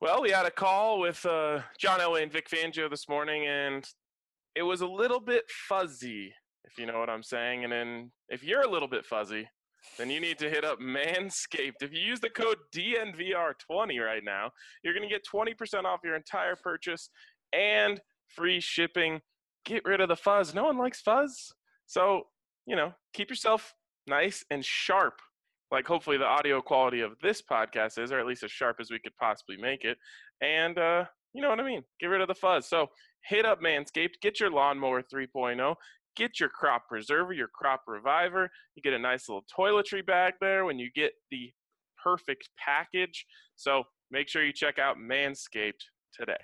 Well, we had a call with John Elway and Vic Fangio this morning, and it was a little bit fuzzy, if you know what I'm saying. And then if you're a little bit fuzzy, then you need to hit up Manscaped. If you use the code DNVR20 right now, you're going to get 20% off your entire purchase and free shipping. Get rid of the fuzz. No one likes fuzz. So, you know, keep yourself nice and sharp, like hopefully the audio quality of this podcast is, or at least as sharp as we could possibly make it. And you know what I mean? Get rid of the fuzz. So hit up Manscaped. Get your Lawnmower 3.0. Get your crop preserver, your crop reviver. You get a nice little toiletry bag there when you get the perfect package. So make sure you check out Manscaped today.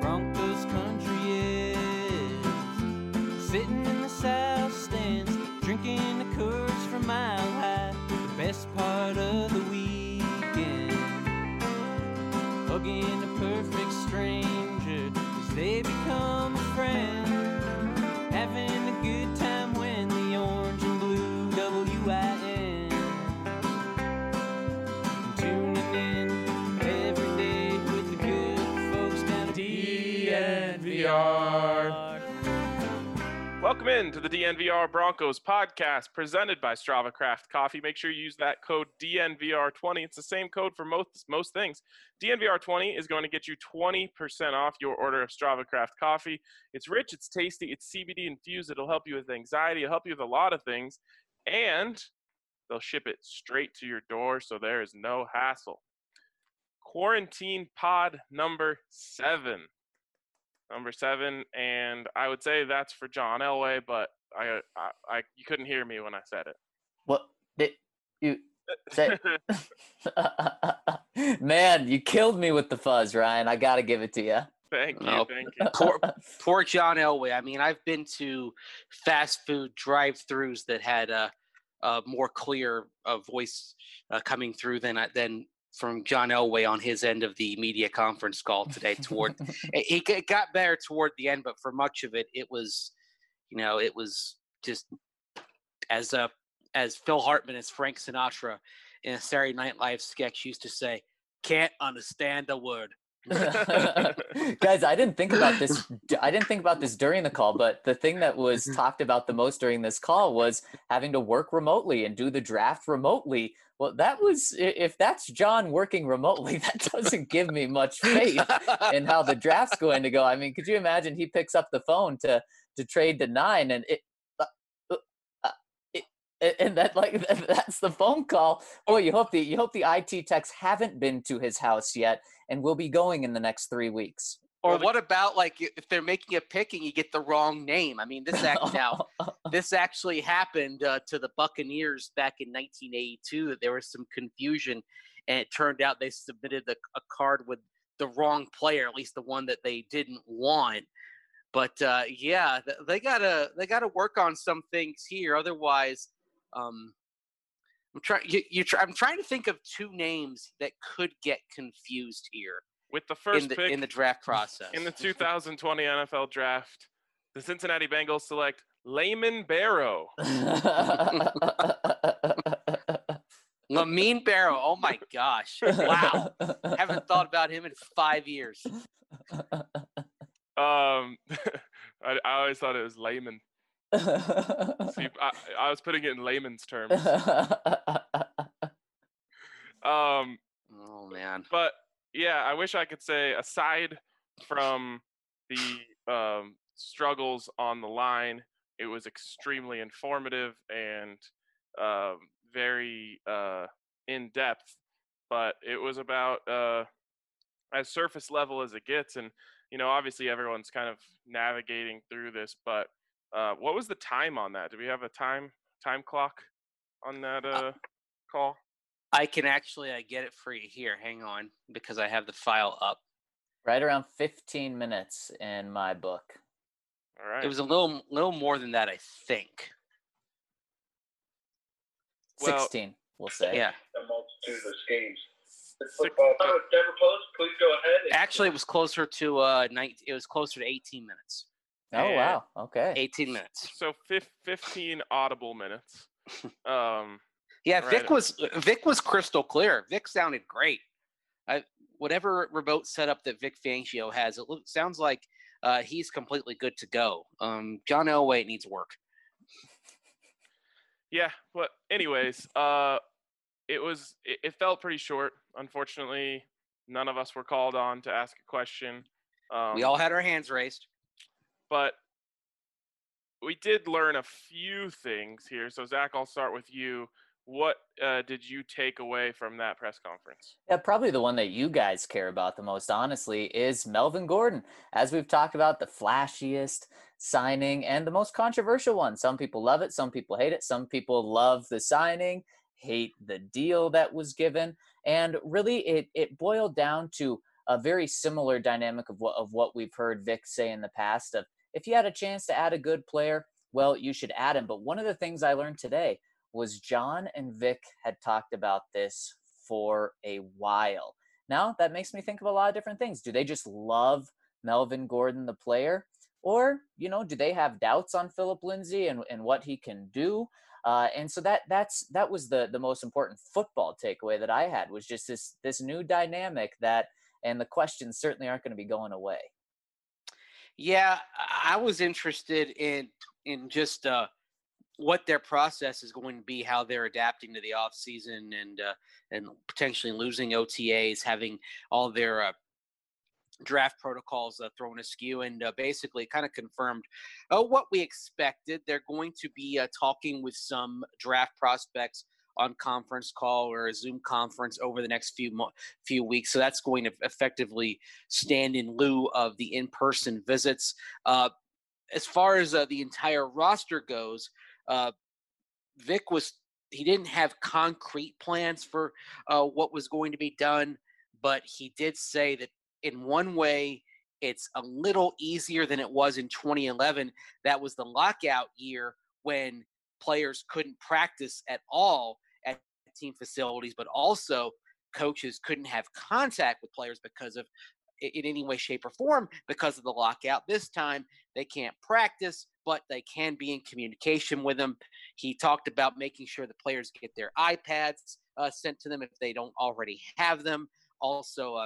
Broncos country is sitting in the south stands, drinking the curds from Mile High, the best part of the weekend, hugging the perfect stranger. They become a friend, having a good time when the orange and blue WIN. Tuning in every day with the good folks down at DNVR. Welcome in to the DNVR Broncos podcast presented by Strava Craft Coffee. Make sure you use that code DNVR20. It's the same code for most things. DNVR20 is going to get you 20% off your order of Strava Craft Coffee. It's rich, it's tasty, it's CBD infused. It'll help you with anxiety. It'll help you with a lot of things. And they'll ship it straight to your door, so there is no hassle. Quarantine pod number 7. And I would say that's for John Elway, but I you couldn't hear me when I said it. What did you say? Man, you killed me with the fuzz, Ryan. I got to give it to you. Thank you. Poor John Elway. I mean, I've been to fast food drive-thrus that had a more clear voice coming through than from John Elway on his end of the media conference call today. It got better toward the end, but for much of it, it was just as Phil Hartman, as Frank Sinatra in a Saturday Night Live sketch used to say, can't understand a word. Guys, I didn't think about this during the call, but the thing that was talked about the most during this call was having to work remotely and do the draft remotely. Well, if that's John working remotely, that doesn't give me much faith in how the draft's going to go. I mean, could you imagine he picks up the phone to trade to 9 and that's the phone call. Oh, you hope the IT techs haven't been to his house yet and will be going in the next 3 weeks. Or what about, like, if they're making a pick and you get the wrong name? I mean, this actually happened to the Buccaneers back in 1982. That there was some confusion, and it turned out they submitted a card with the wrong player, at least the one that they didn't want. But yeah, they gotta work on some things here, otherwise. I'm trying to think of two names that could get confused here with the first pick in the draft process. In the 2020 NFL draft, the Cincinnati Bengals select Lamin Barrow. Lamin Barrow. Oh my gosh! Wow, haven't thought about him in 5 years. I always thought it was layman. See, I was putting it in layman's terms. Oh man! But yeah, I wish I could say, aside from the struggles on the line, it was extremely informative and very in depth. But it was about as surface level as it gets, and you know, obviously everyone's kind of navigating through this. But what was the time on that? Do we have a time clock on that call? I can actually get it for you here. Hang on, because I have the file up. Right around 15 minutes in my book. All right. It was a little more than that, I think. Well, 16, we'll say. Yeah. A multitude of games. Denver Post, please go ahead. Actually, it was closer to 18 minutes. Oh, and wow. Okay. 18 minutes. So 15 audible minutes. Yeah, right. Vic was crystal clear. Vic sounded great. Whatever remote setup that Vic Fangio has, sounds like he's completely good to go. John Elway needs work. Yeah, but anyways, it fell pretty short. Unfortunately, none of us were called on to ask a question. We all had our hands raised. But we did learn a few things here. So, Zach, I'll start with you. What did you take away from that press conference? Yeah, probably the one that you guys care about the most, honestly, is Melvin Gordon. As we've talked about, the flashiest signing and the most controversial one. Some people love it. Some people hate it. Some people love the signing, hate the deal that was given. And really, it boiled down to a very similar dynamic of what we've heard Vic say in the past of, if you had a chance to add a good player, well, you should add him. But one of the things I learned today was John and Vic had talked about this for a while. Now, that makes me think of a lot of different things. Do they just love Melvin Gordon, the player? Or, do they have doubts on Philip Lindsay and what he can do? And so that was the most important football takeaway that I had, was just this new dynamic that, and the questions certainly aren't going to be going away. Yeah, I was interested in just what their process is going to be, how they're adapting to the offseason and potentially losing OTAs, having all their draft protocols thrown askew, and basically kind of confirmed what we expected. They're going to be talking with some draft prospects on conference call or a Zoom conference over the next few weeks. So that's going to effectively stand in lieu of the in-person visits. As far as the entire roster goes, Vic he didn't have concrete plans for what was going to be done, but he did say that in one way, it's a little easier than it was in 2011. That was the lockout year when players couldn't practice at all at team facilities, but also coaches couldn't have contact with players because of, in any way, shape, or form, because of the lockout. This time, they can't practice, but they can be in communication with them. He talked about making sure the players get their iPads sent to them if they don't already have them. Also,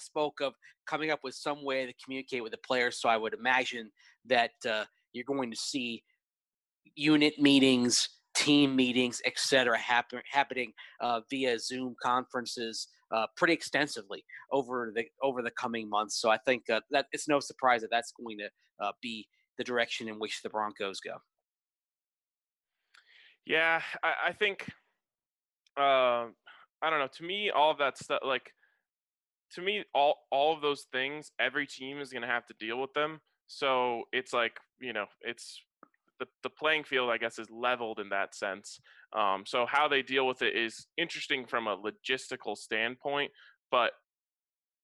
spoke of coming up with some way to communicate with the players. So I would imagine that you're going to see unit meetings, team meetings, etc., happening via Zoom conferences pretty extensively over the coming months. So I think that it's no surprise that that's going to be the direction in which the Broncos go. Yeah, I think I don't know. To me, all of that stuff, like, to me, all of those things, every team is going to have to deal with them. So it's like, it's the playing field, I guess, is leveled in that sense. So how they deal with it is interesting from a logistical standpoint, but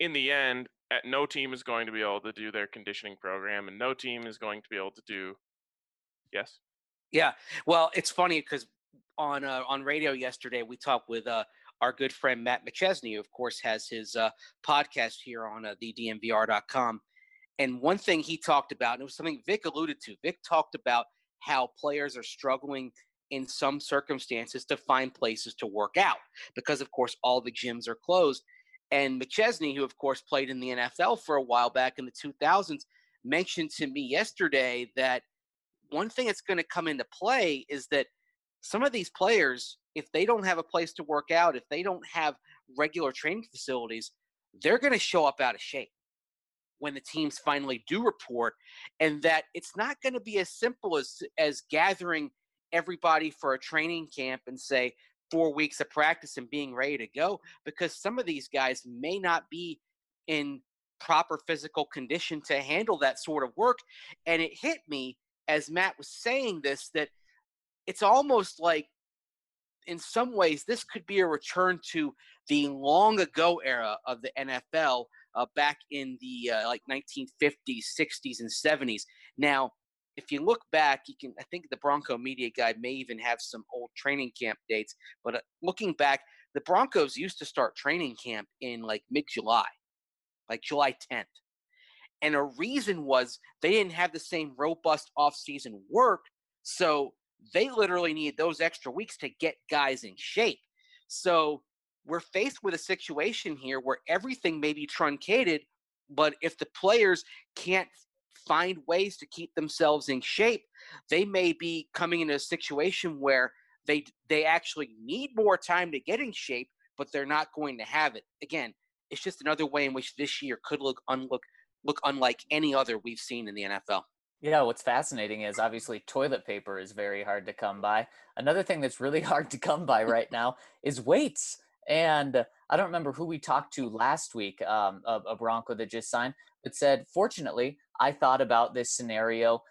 in the end, no team is going to be able to do their conditioning program, and no team is going to be able to do. Yes. Yeah. Well, it's funny because on radio yesterday, we talked with our good friend Matt McChesney, who of course has his podcast here on the DNVR.com. And one thing he talked about, and it was something Vic alluded to, Vic talked about how players are struggling in some circumstances to find places to work out because, of course, all the gyms are closed. And McChesney, who, of course, played in the NFL for a while back in the 2000s, mentioned to me yesterday that one thing that's going to come into play is that some of these players, if they don't have a place to work out, if they don't have regular training facilities, they're going to show up out of shape when the teams finally do report, and that it's not going to be as simple as gathering everybody for a training camp and say 4 weeks of practice and being ready to go, because some of these guys may not be in proper physical condition to handle that sort of work. And it hit me as Matt was saying this, that it's almost like, in some ways, this could be a return to the long ago era of the NFL, back in the 1950s, 60s, and 70s. Now, if you look back, I think the Bronco media guide may even have some old training camp dates. But looking back, the Broncos used to start training camp in mid-July, July 10th. And a reason was they didn't have the same robust off-season work, so they literally need those extra weeks to get guys in shape. So we're faced with a situation here where everything may be truncated, but if the players can't find ways to keep themselves in shape, they may be coming into a situation where they actually need more time to get in shape, but they're not going to have it. Again, it's just another way in which this year could look unlike any other we've seen in the NFL. Yeah, what's fascinating is obviously toilet paper is very hard to come by. Another thing that's really hard to come by right now is weights. And I don't remember who we talked to last week, a Bronco that just signed, but said, fortunately, I thought about this scenario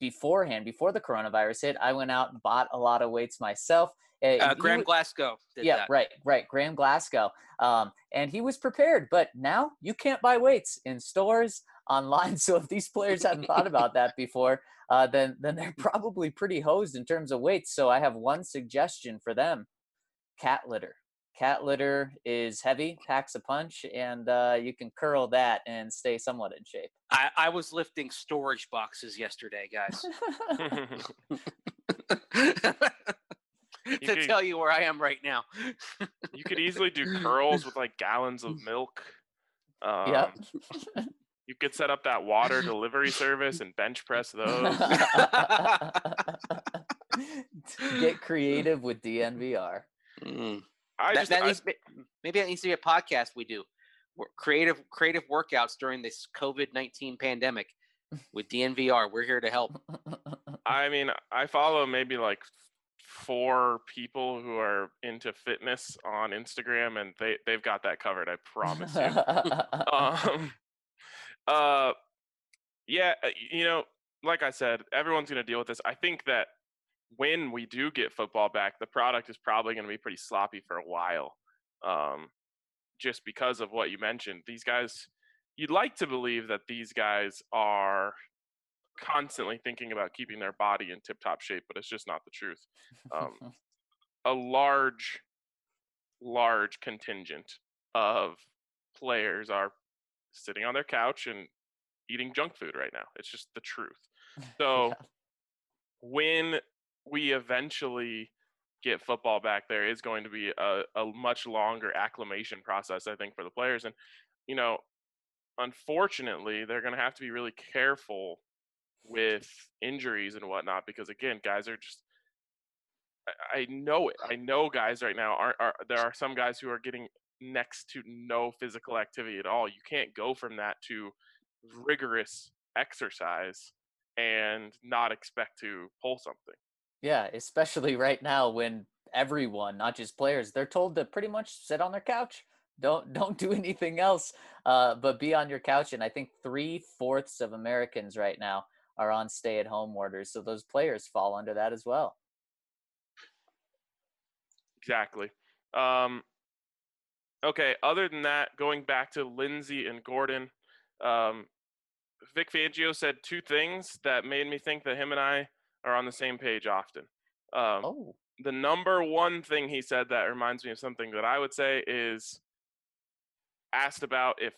beforehand, before the coronavirus hit. I went out and bought a lot of weights myself. Graham Glasgow did that. Right. Graham Glasgow. And he was prepared, but now you can't buy weights in stores, online. So if these players hadn't thought about that before, then they're probably pretty hosed in terms of weights. So I have one suggestion for them. Cat litter. Cat litter is heavy, packs a punch, and you can curl that and stay somewhat in shape. I was lifting storage boxes yesterday, guys. To tell you where I am right now. You could easily do curls with like gallons of milk. Yep. You could set up that water delivery service and bench press those. Get creative with DNVR. Mm. Maybe that needs to be a podcast we do. Creative workouts during this COVID-19 pandemic with DNVR. We're here to help. I mean, I follow maybe like 4 people who are into fitness on Instagram, and they've got that covered, I promise you. Yeah, you know, like I said, everyone's going to deal with this. I think that when we do get football back, the product is probably going to be pretty sloppy for a while, just because of what you mentioned. These guys, you'd like to believe that these guys are constantly thinking about keeping their body in tip-top shape, but it's just not the truth. A large contingent of players are sitting on their couch and eating junk food right now. It's just the truth. So when we eventually get football back, there is going to be a much longer acclimation process, I think, for the players. And, you know, unfortunately, they're going to have to be really careful with injuries and whatnot, because again, guys are just, I know it. I know guys right now are there are some guys who are getting next to no physical activity at all. You can't go from that to rigorous exercise and not expect to pull something. Yeah, especially right now when everyone, not just players, they're told to pretty much sit on their couch. Don't do anything else, but be on your couch. And I think 3/4 of Americans right now are on stay-at-home orders. So those players fall under that as well. Exactly. Okay, other than that, going back to Lindsay and Gordon, Vic Fangio said 2 things that made me think that him and I are on the same page often. The number one thing he said that reminds me of something that I would say is asked about if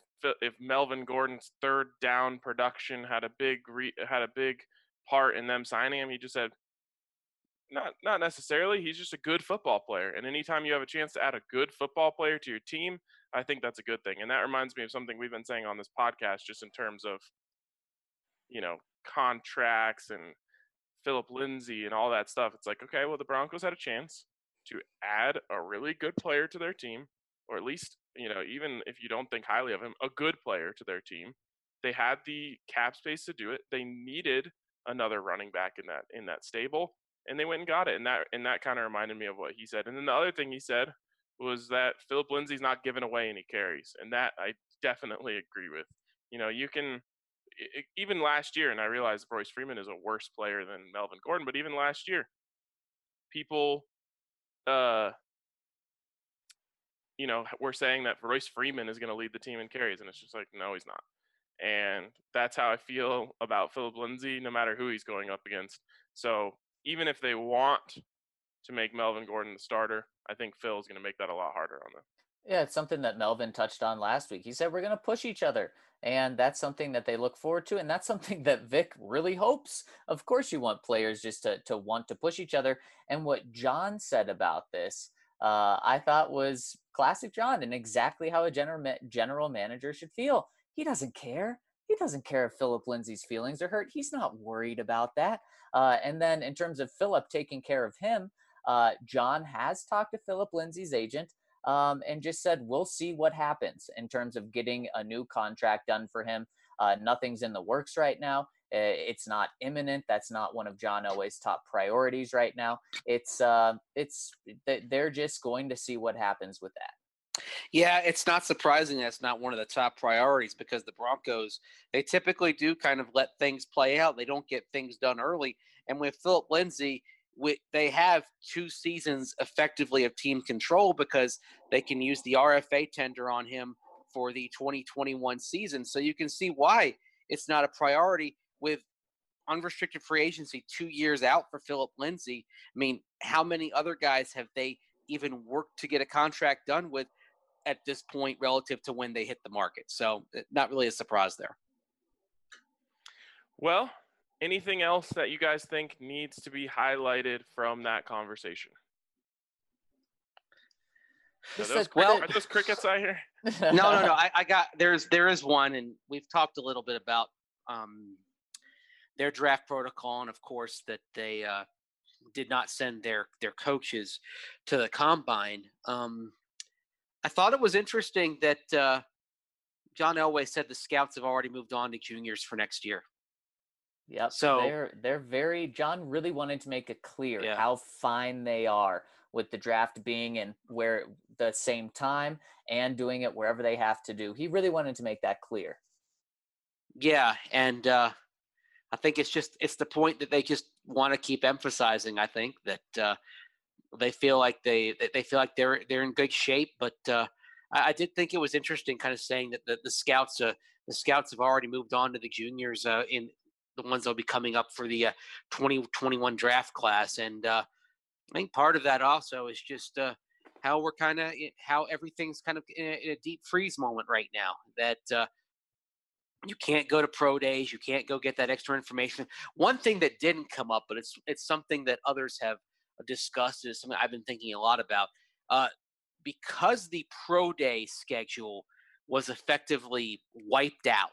Melvin Gordon's third down production had a big part in them signing him. He just said, Not necessarily. He's just a good football player. And anytime you have a chance to add a good football player to your team, I think that's a good thing. And that reminds me of something we've been saying on this podcast, just in terms of, you know, contracts and Philip Lindsay and all that stuff. It's like, okay, well, the Broncos had a chance to add a really good player to their team, or at least, you know, even if you don't think highly of him, a good player to their team. They had the cap space to do it. They needed another running back in that stable. And they went and got it, and that kind of reminded me of what he said. And then the other thing he said was that Philip Lindsay's not giving away any carries, and that I definitely agree with. You know, you can – even last year, and I realize Royce Freeman is a worse player than Melvin Gordon, but even last year, people, you know, were saying that Royce Freeman is going to lead the team in carries, and it's just like, no, he's not. And that's how I feel about Philip Lindsay, no matter who he's going up against. So – even if they want to make Melvin Gordon the starter, I think Phil's going to make that a lot harder on them. Yeah, it's something that Melvin touched on last week. He said, we're going to push each other. And that's something that they look forward to. And that's something that Vic really hopes. Of course, you want players just to want to push each other. And what John said about this, I thought was classic John and exactly how a general manager should feel. He doesn't care. He doesn't care if Philip Lindsay's feelings are hurt. He's not worried about that. And then in terms of Philip taking care of him, John has talked to Philip Lindsay's agent and just said, we'll see what happens in terms of getting a new contract done for him. Nothing's in the works right now. It's not imminent. That's not one of John Elway's top priorities right now. It's they're just going to see what happens with that. Yeah, it's not surprising that's not one of the top priorities because the Broncos, they typically do kind of let things play out. They don't get things done early. And with Philip Lindsay, they have 2 seasons effectively of team control because they can use the RFA tender on him for the 2021 season. So you can see why it's not a priority with unrestricted free agency 2 years out for Philip Lindsay. I mean, how many other guys have they even worked to get a contract done with at this point relative to when they hit the market? So not really a surprise there. Well, anything else that you guys think needs to be highlighted from that conversation? Are those crickets I hear? No. There is one, and we've talked a little bit about their draft protocol, and of course that they did not send their coaches to the combine. I thought it was interesting that John Elway said the scouts have already moved on to juniors for next year. Yeah, so they're very. John really wanted to make it clear how fine they are with the draft being in where the same time and doing it wherever they have to do. He really wanted to make that clear. Yeah, and I think it's the point that they just want to keep emphasizing. I think that they feel like they're in good shape, but I did think it was interesting, kind of saying that the scouts have already moved on to the juniors in the ones that'll be coming up for the 2021 draft class. And I think part of that also is just how everything's kind of in a deep freeze moment right now, that you can't go to pro days. You can't go get that extra information. One thing that didn't come up, but it's something that others have discussed, is something I've been thinking a lot about, because the pro day schedule was effectively wiped out.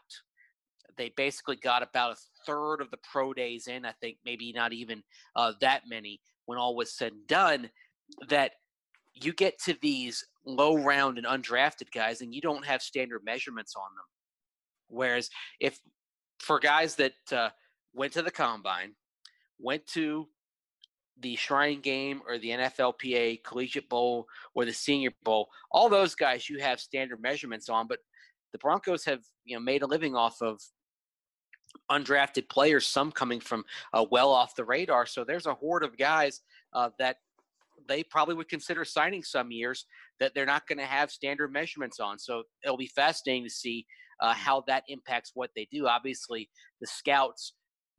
They basically got about a third of the pro days in, I think maybe not even that many when all was said and done, that you get to these low round and undrafted guys and you don't have standard measurements on them. Whereas if for guys that went to the combine, went to the Shrine Game or the NFLPA Collegiate Bowl or the Senior Bowl, all those guys you have standard measurements on, but the Broncos have made a living off of undrafted players, some coming from well off the radar. So there's a horde of guys that they probably would consider signing some years that they're not going to have standard measurements on. So it'll be fascinating to see how that impacts what they do. Obviously, the scouts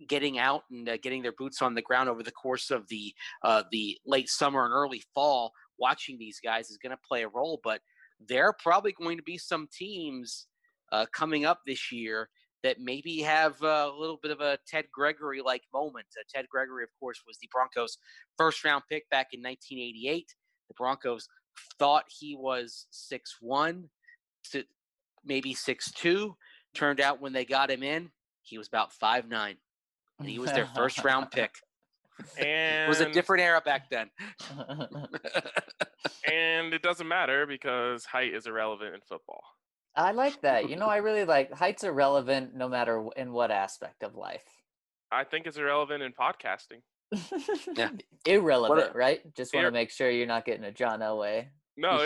getting out and getting their boots on the ground over the course of the late summer and early fall, watching these guys is going to play a role. But there are probably going to be some teams coming up this year that maybe have a little bit of a Ted Gregory-like moment. Ted Gregory, of course, was the Broncos' first-round pick back in 1988. The Broncos thought he was 6'1", to maybe 6'2". Turned out when they got him in, he was about 5'9", and he was their first-round pick. And it was a different era back then. And it doesn't matter because height is irrelevant in football. I like that. I really like height's irrelevant no matter in what aspect of life. I think it's irrelevant in podcasting. Yeah. Irrelevant, right? Just want to make sure you're not getting a John Elway. No,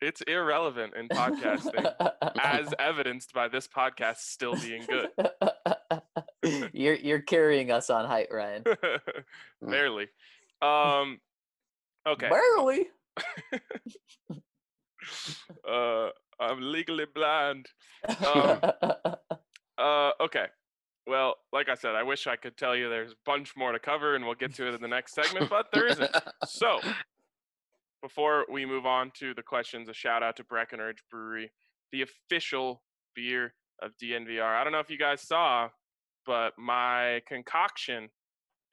it's irrelevant in podcasting, as evidenced by this podcast still being good. You're carrying us on height, Ryan. Barely. Okay. Barely. I'm legally blind. Okay. Well, like I said, I wish I could tell you there's a bunch more to cover and we'll get to it in the next segment, but there isn't. So Before we move on to the questions, a shout out to Breckenridge Brewery, the official beer of DNVR. I don't know if you guys saw, but my concoction,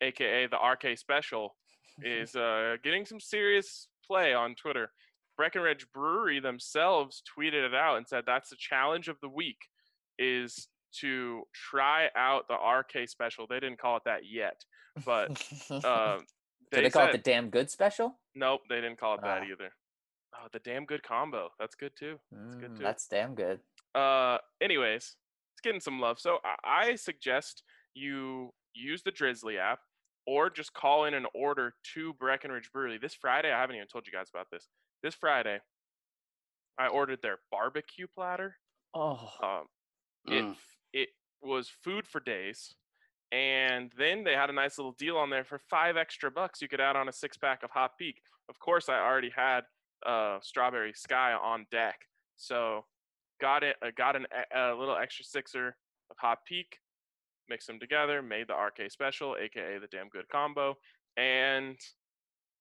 aka the RK Special, is getting some serious play on Twitter. Breckenridge Brewery themselves tweeted it out and said that's the challenge of the week, is to try out the RK Special. They didn't call it that yet, but did they call it the Damn Good Special? Nope, they didn't call it that either. Oh, the Damn Good Combo. That's good too. That's good too. That's damn good. Anyways, it's getting some love. So I suggest you use the Drizzly app, or just call in an order to Breckenridge Brewery. This Friday, I haven't even told you guys about this. This Friday, I ordered their barbecue platter. It was food for days. And then they had a nice little deal on there for $5 extra bucks. You could add on a 6-pack of Hot Peak. Of course, I already had Strawberry Sky on deck. So got a little extra sixer of Hot Peak. Mix them together, made the RK Special, aka the Damn Good Combo, and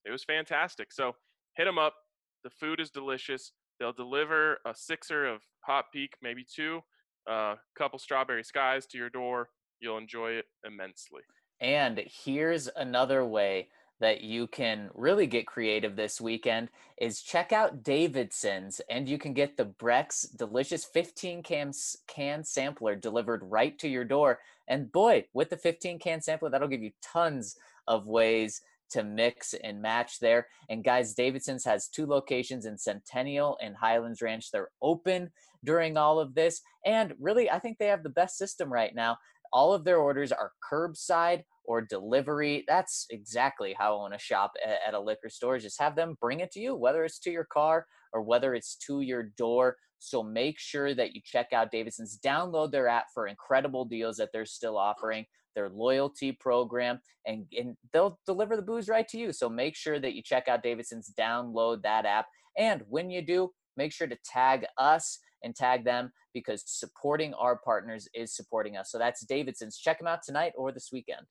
it was fantastic. So hit them up. The food is delicious. They'll deliver a sixer of Hot Peak, maybe two, couple Strawberry Skies to your door. You'll enjoy it immensely. And here's another way that you can really get creative this weekend is check out Davidson's, and you can get the Breck's delicious 15-can sampler delivered right to your door. And boy, with the 15-can sampler, that'll give you tons of ways to mix and match there. And guys, Davidson's has 2 locations in Centennial and Highlands Ranch. They're open during all of this. And really, I think they have the best system right now. All of their orders are curbside or delivery. That's exactly how I want to shop at a liquor store. Just have them bring it to you, whether it's to your car or whether it's to your door. So make sure that you check out Davidson's. Download their app for incredible deals that they're still offering, their loyalty program, and they'll deliver the booze right to you. So make sure that you check out Davidson's, download that app. And when you do, make sure to tag us and tag them, because supporting our partners is supporting us. So that's Davidson's. Check them out tonight or this weekend.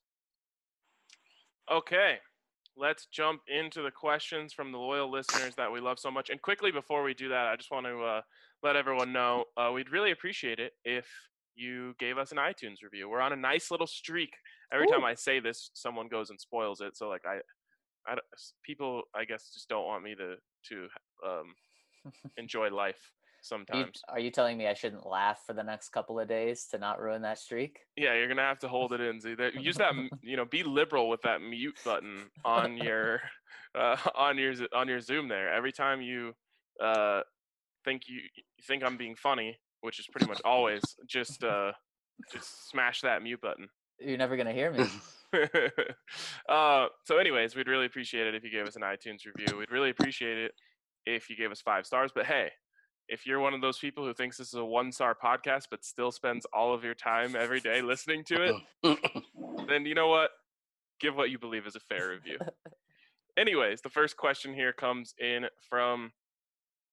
Okay, let's jump into the questions from the loyal listeners that we love so much. And quickly before we do that, I just want to let everyone know we'd really appreciate it if you gave us an iTunes review. We're on a nice little streak. Every time I say this, someone goes and spoils it. So like people, I guess, just don't want me to enjoy life. Sometimes. Are you telling me I shouldn't laugh for the next couple of days to not ruin that streak? Yeah, you're gonna have to hold it in. Use that, be liberal with that mute button on your on your Zoom there. Every time you think I'm being funny, which is pretty much always, just smash that mute button. You're never gonna hear me. So anyways, we'd really appreciate it if you gave us an iTunes review. We'd really appreciate it if you gave us 5 stars. But hey, if you're one of those people who thinks this is a 1-star podcast but still spends all of your time every day listening to it, then you know what? Give what you believe is a fair review. Anyways, the first question here comes in from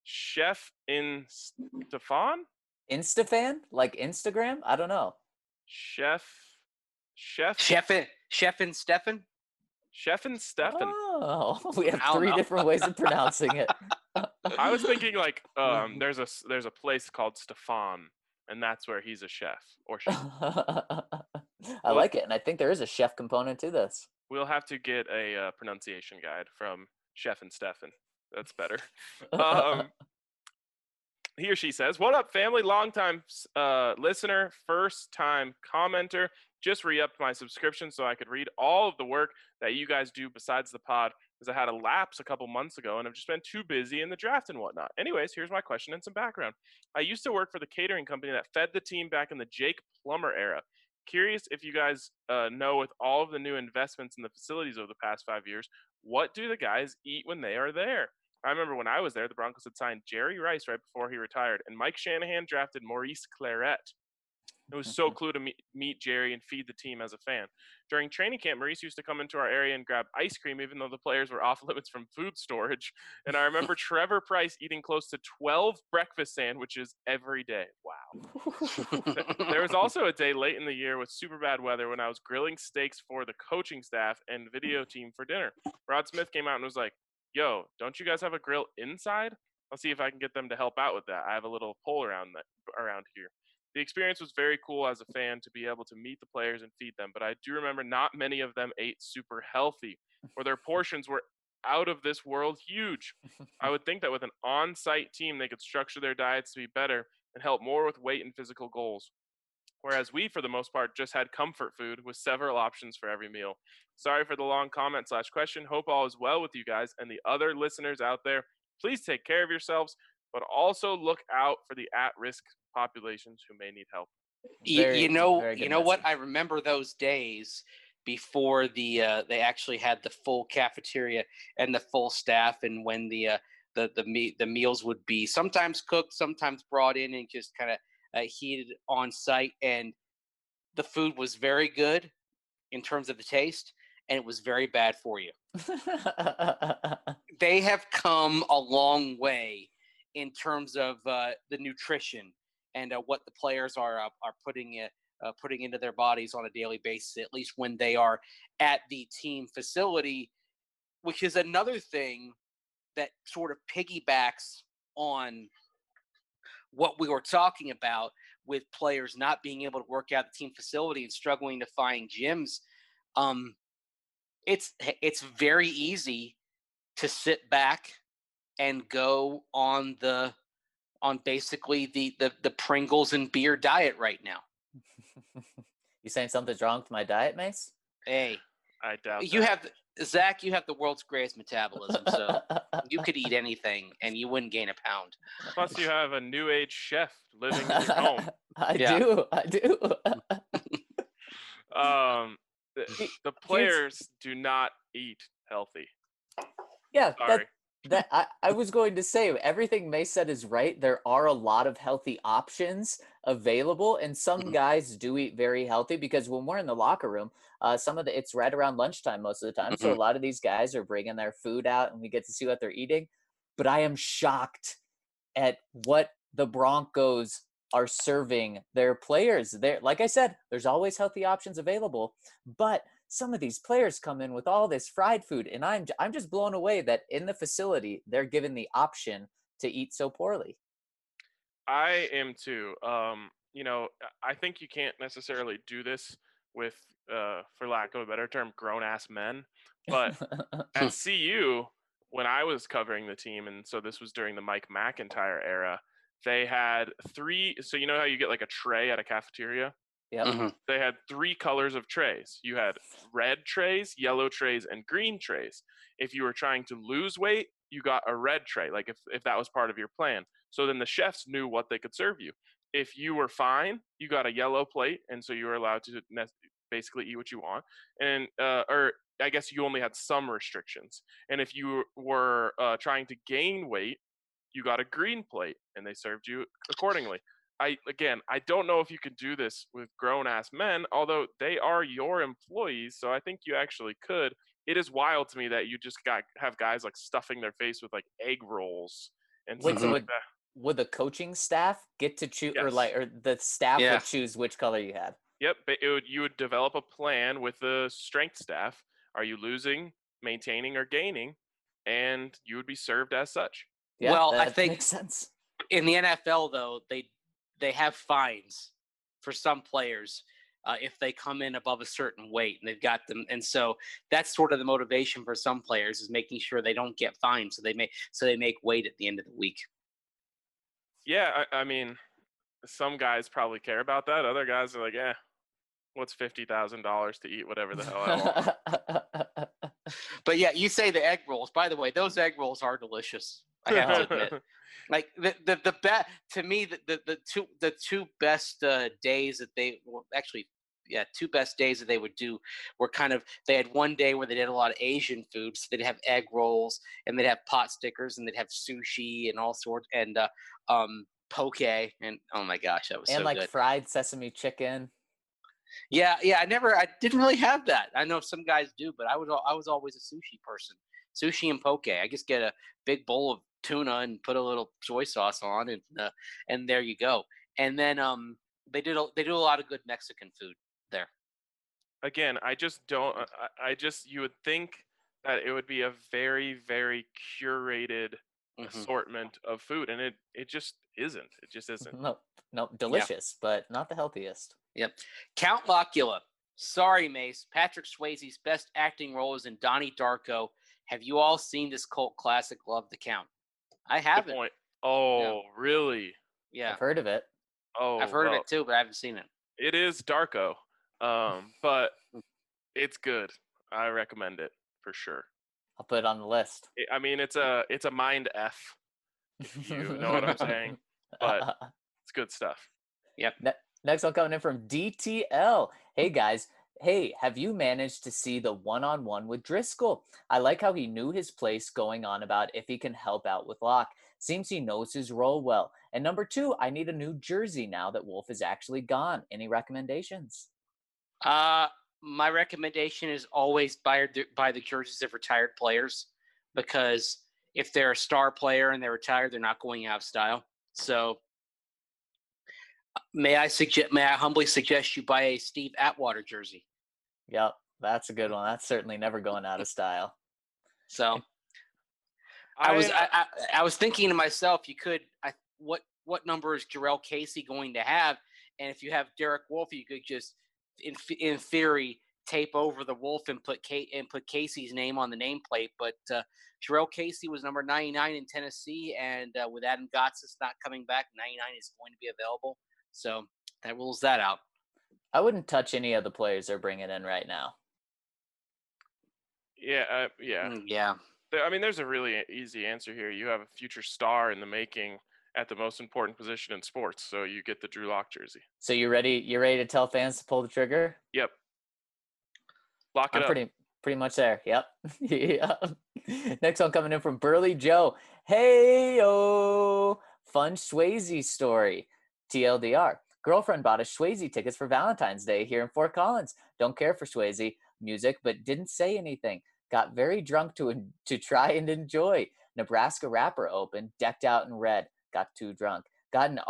Chef Instafan? Instafan? Like Instagram? I don't know. Chef and Stefan? Chef and Stefan. Oh, we have 3 different ways of pronouncing it. I was thinking like there's a place called Stefan, and that's where he's a chef or chef. I like it, and I think there is a chef component to this. We'll have to get a pronunciation guide from Chef and Stefan. That's better. He or she says, "What up, family? Longtime listener, first-time commenter. Just re-upped my subscription so I could read all of the work that you guys do besides the pod, because I had a lapse a couple months ago and I've just been too busy in the draft and whatnot. Anyways, here's my question and some background. I used to work for the catering company that fed the team back in the Jake Plummer era. Curious if you guys know, with all of the new investments in the facilities over the past 5 years, what do the guys eat when they are there? I remember when I was there, the Broncos had signed Jerry Rice right before he retired, and Mike Shanahan drafted Maurice Clarett. It was so cool to meet Jerry and feed the team as a fan. During training camp, Maurice used to come into our area and grab ice cream, even though the players were off limits from food storage. And I remember Trevor Price eating close to 12 breakfast sandwiches every day. Wow. There was also a day late in the year with super bad weather when I was grilling steaks for the coaching staff and video team for dinner. Rod Smith came out and was like, yo, don't you guys have a grill inside? I'll see if I can get them to help out with that. I have a little poll around here. The experience was very cool as a fan to be able to meet the players and feed them, but I do remember not many of them ate super healthy, or their portions were out of this world huge. I would think that with an on-site team, they could structure their diets to be better and help more with weight and physical goals. Whereas we, for the most part, just had comfort food with several options for every meal. Sorry for the long comment/question. Hope all is well with you guys and the other listeners out there. Please take care of yourselves, but also look out for the at-risk populations who may need help. You know what? I remember those days before they actually had the full cafeteria and the full staff, and when the meals would be sometimes cooked, sometimes brought in and just kind of heated on site, and the food was very good in terms of the taste, and it was very bad for you. They have come a long way in terms of the nutrition and what the players are putting into their bodies on a daily basis, at least when they are at the team facility, which is another thing that sort of piggybacks on what we were talking about with players not being able to work out the team facility and struggling to find gyms. It's very easy to sit back and go on basically the Pringles and beer diet right now. You saying something's wrong with my diet, Mace? Hey, I doubt you that. Have Zach. You have the world's greatest metabolism, so you could eat anything and you wouldn't gain a pound. Plus, you have a new age chef living in your home. I do. The players do not eat healthy. Yeah, sorry. I was going to say, everything Mace said is right. There are a lot of healthy options available, and some guys do eat very healthy, because when we're in the locker room, it's right around lunchtime most of the time. So a lot of these guys are bringing their food out, and we get to see what they're eating. But I am shocked at what the Broncos are serving their players. Like I said, there's always healthy options available, but some of these players come in with all this fried food, and I'm just blown away that in the facility they're given the option to eat so poorly. I am too. I think you can't necessarily do this with, for lack of a better term, grown-ass men. But at CU, when I was covering the team, and so this was during the Mike McIntyre era, they had three. So you know how you get like a tray at a cafeteria? Yeah. Mm-hmm. They had three colors of trays. You had red trays, yellow trays, and green trays. If you were trying to lose weight, you got a red tray, like if that was part of your plan. So then the chefs knew what they could serve you. If you were fine, you got a yellow plate, and so you were allowed to basically eat what you want. And or I guess you only had some restrictions. And if you were trying to gain weight, you got a green plate, and they served you accordingly. I don't know if you could do this with grown-ass men, although they are your employees, so I think you actually could. It is wild to me that you just have guys like stuffing their face with like egg rolls and stuff like that. Would the coaching staff get to choose, or the staff would choose which color you had? Yep, but you would develop a plan with the strength staff. Are you losing, maintaining, or gaining? And you would be served as such. Yeah, well, I think makes sense. In the NFL though, they have fines for some players if they come in above a certain weight, and they've got them. And so that's sort of the motivation for some players, is making sure they don't get fined, so they make weight at the end of the week. Yeah, I mean, some guys probably care about that. Other guys are like, what's $50,000 to eat whatever the hell I want. But yeah, you say the egg rolls. By the way, those egg rolls are delicious. I have to admit, like the best to me, the two best days that they two best days that they would do were kind of, they had one day where they did a lot of Asian food, so they'd have egg rolls, and they'd have pot stickers, and they'd have sushi and all sorts, and poke, and oh my gosh, that was so good. Fried sesame chicken. Yeah, I didn't really have that. I know some guys do, but I was always a sushi person. Sushi and poke. I just get a big bowl of tuna and put a little soy sauce on, and there you go. And then they do a lot of good Mexican food there. Again, I just don't. I just you would think that it would be a very, very curated assortment of food, and it just isn't. It just isn't. No, delicious, but not the healthiest. Yep. Count Locula. Sorry, Mace. Patrick Swayze's best acting role is in Donnie Darko. Have you all seen this cult classic, Love the Count? I haven't. Good point. Oh, yeah. Really? Yeah. I've heard of it. Oh, I've heard of it too, but I haven't seen it. It is Darko, but it's good. I recommend it for sure. I'll put it on the list. I mean, it's a mind F, if you know what I'm saying, but it's good stuff. Yep. Next one coming in from DTL. Hey, guys. Hey, have you managed to see the one-on-one with Driscoll? I like how he knew his place, going on about if he can help out with Locke. Seems he knows his role well. And number two, I need a new jersey now that Wolf is actually gone. Any recommendations? My recommendation is always buy the jerseys of retired players, because if they're a star player and they're retired, they're not going out of style. So may I humbly suggest you buy a Steve Atwater jersey. Yep, that's a good one. That's certainly never going out of style. So I was thinking to myself, what number is Jarrell Casey going to have? And if you have Derek Wolfe, you could just in theory tape over the Wolf and put Casey's name on the nameplate. But Jarrell Casey was number 99 in Tennessee, and with Adam Gotsis not coming back, 99 is going to be available. So that rules that out. I wouldn't touch any of the players they're bringing in right now. Yeah, yeah. I mean, there's a really easy answer here. You have a future star in the making at the most important position in sports, so you get the Drew Lock jersey. So you ready? You ready to tell fans to pull the trigger? Yep. Lock it up. Pretty much there. Yep. Yeah. Next one coming in from Burley Joe. Hey, oh, fun Swayze story. TLDR. Girlfriend bought us Swayze tickets for Valentine's Day here in Fort Collins. Don't care for Swayze music, but didn't say anything. Got very drunk to try and enjoy. Nebraska rapper opened, decked out in red. Got too drunk. Got in an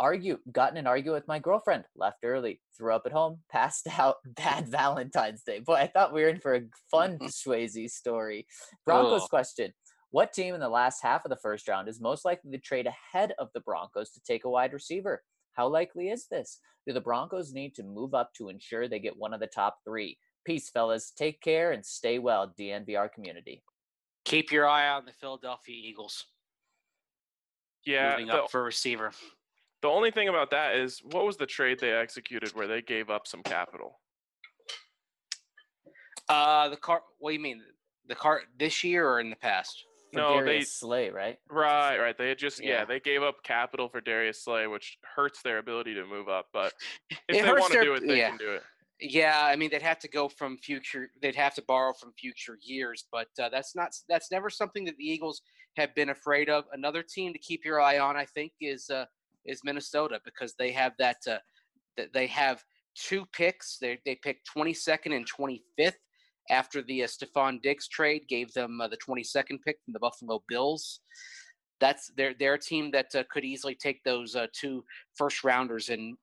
argument with my girlfriend. Left early. Threw up at home. Passed out. Bad Valentine's Day. Boy, I thought we were in for a fun Swayze story. Broncos question. What team in the last half of the first round is most likely to trade ahead of the Broncos to take a wide receiver? How likely is this? Do the Broncos need to move up to ensure they get one of the top three? Peace, fellas. Take care and stay well, DNVR community. Keep your eye on the Philadelphia Eagles. Yeah. Moving up for receiver. The only thing about that is, what was the trade they executed where they gave up some capital? What do you mean? The car this year or in the past? No, Darius Slay, right? Right. They had they gave up capital for Darius Slay, which hurts their ability to move up. But if they want to do it, they can do it. Yeah, I mean, they'd have to borrow from future years, but that's never something that the Eagles have been afraid of. Another team to keep your eye on, I think, is Minnesota, because they have they have two picks. They picked 22nd and 25th after the Stephon Diggs trade gave them the 22nd pick from the Buffalo Bills. That's their team that could easily take those two first rounders and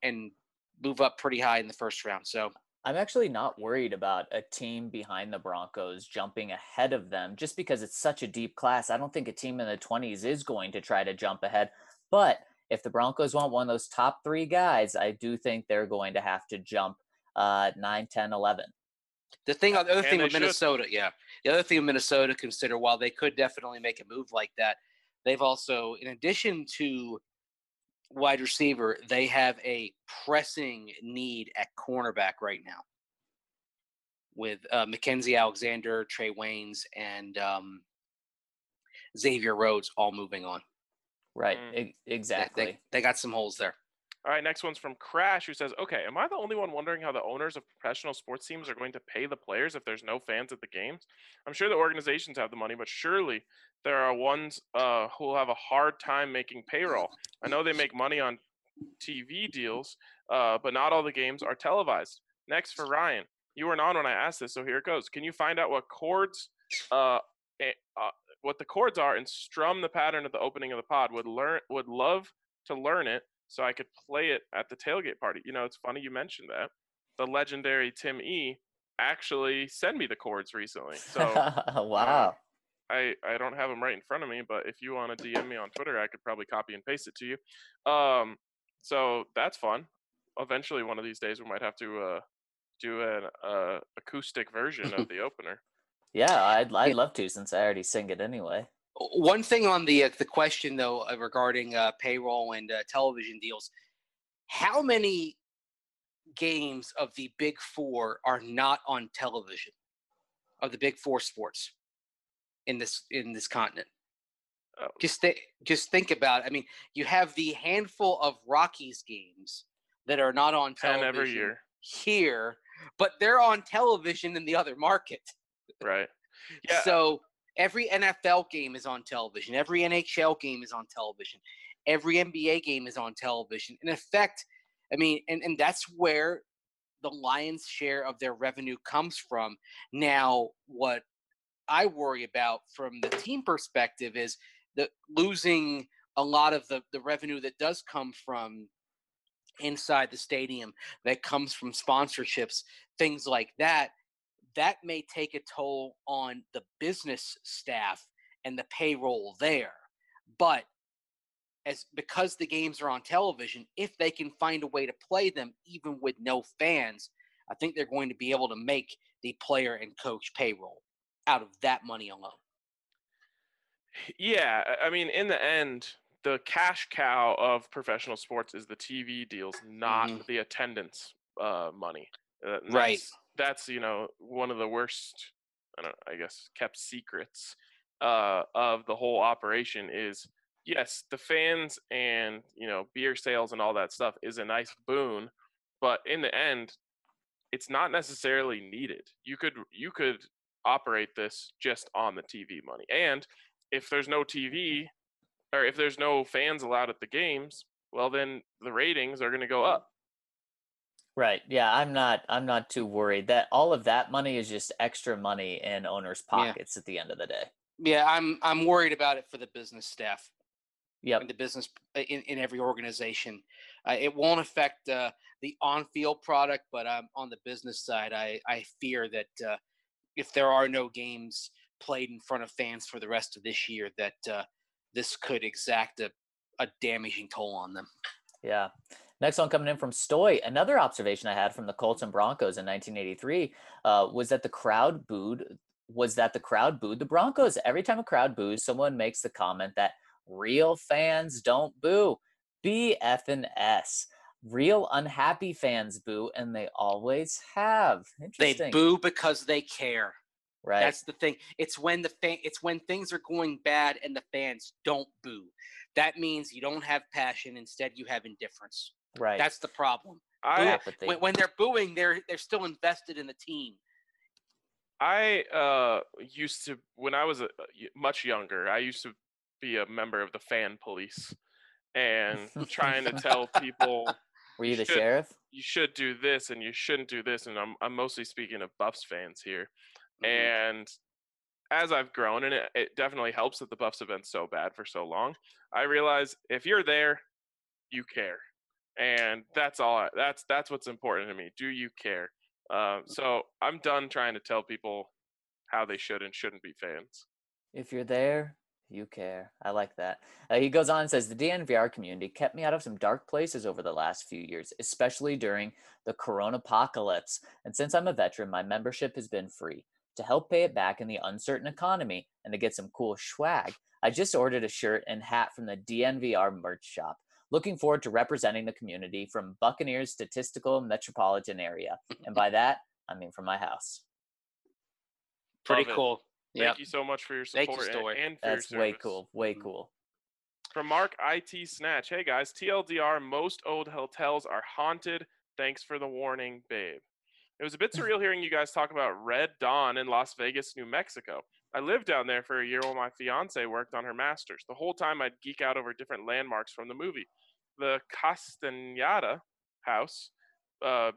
move up pretty high in the first round. So I'm actually not worried about a team behind the Broncos jumping ahead of them, just because it's such a deep class. I don't think a team in the 20s is going to try to jump ahead. But if the Broncos want one of those top three guys, I do think they're going to have to jump 9, 10, 11. The other thing with Minnesota, consider, while they could definitely make a move like that, they've also, in addition to wide receiver, they have a pressing need at cornerback right now with Mackenzie Alexander, Trey Waynes, and Xavier Rhodes all moving on. Right, exactly. They got some holes there. All right, next one's from Crash, who says, okay, am I the only one wondering how the owners of professional sports teams are going to pay the players if there's no fans at the games? I'm sure the organizations have the money, but surely there are ones who will have a hard time making payroll. I know they make money on TV deals, but not all the games are televised. Next for Ryan. You weren't on when I asked this, so here it goes. Can you find out what the chords are and strum the pattern at the opening of the pod? Would love to learn it, so I could play it at the tailgate party. You know, it's funny you mentioned that. The legendary Tim E actually sent me the chords recently. So wow. I don't have them right in front of me, but if you want to DM me on Twitter, I could probably copy and paste it to you. So that's fun. Eventually, one of these days, we might have to do an acoustic version of the opener. Yeah, I'd love to, since I already sing it anyway. One thing on the question, though, regarding payroll and television deals, how many games of the Big Four are not on television, of the Big Four sports in this continent? Oh. Just think about it. I mean, you have the handful of Rockies games that are not on television every year here, but they're on television in the other market. Right. Yeah. So every NFL game is on television. Every NHL game is on television. Every NBA game is on television. In effect, I mean, and that's where the lion's share of their revenue comes from. Now, what I worry about from the team perspective is that losing a lot of the revenue that does come from inside the stadium, that comes from sponsorships, things like that, that may take a toll on the business staff and the payroll there. But because the games are on television, if they can find a way to play them, even with no fans, I think they're going to be able to make the player and coach payroll out of that money alone. Yeah. I mean, in the end, the cash cow of professional sports is the TV deals, not the attendance money. Right. That's, you know, one of the worst, I guess, kept secrets of the whole operation is, yes, the fans and, you know, beer sales and all that stuff is a nice boon, but in the end, it's not necessarily needed. You could operate this just on the TV money. And if there's no TV, or if there's no fans allowed at the games, well, then the ratings are going to go up. Right. Yeah, I'm not too worried that all of that money is just extra money in owners' pockets at the end of the day. Yeah, I'm worried about it for the business staff. Yeah, the business in every organization. It won't affect the on-field product, but on the business side, I fear that if there are no games played in front of fans for the rest of this year, that this could exact a damaging toll on them. Yeah. Next one coming in from Stoy. Another observation I had from the Colts and Broncos in 1983 was that the crowd booed the Broncos. Every time a crowd boos, someone makes the comment that real fans don't boo. BFNS. Real unhappy fans boo, and they always have. Interesting. They boo because they care. Right. That's the thing. It's when it's when things are going bad and the fans don't boo. That means you don't have passion. Instead, you have indifference. Right. That's the problem. When they're booing, they're still invested in the team. I used to, when I was much younger, I used to be a member of the fan police and trying to tell people. Were you the sheriff? You should do this and you shouldn't do this. And I'm mostly speaking of Buffs fans here. Mm-hmm. And as I've grown, and it definitely helps that the Buffs have been so bad for so long, I realize if you're there, you care. And that's all. That's what's important to me. Do you care? So I'm done trying to tell people how they should and shouldn't be fans. If you're there, you care. I like that. He goes on and says, the DNVR community kept me out of some dark places over the last few years, especially during the corona apocalypse. And since I'm a veteran, my membership has been free. To help pay it back in the uncertain economy and to get some cool swag, I just ordered a shirt and hat from the DNVR merch shop. Looking forward to representing the community from Buccaneers statistical metropolitan area. And by that, I mean from my house. Pretty cool. Thank you so much for your support and for your service. That's way cool. Way cool. From Mark IT Snatch. Hey guys, TLDR, most old hotels are haunted. Thanks for the warning, babe. It was a bit surreal hearing you guys talk about Red Dawn in Las Vegas, New Mexico. I lived down there for a year while my fiance worked on her master's. The whole time I'd geek out over different landmarks from the movie. The Castañeda house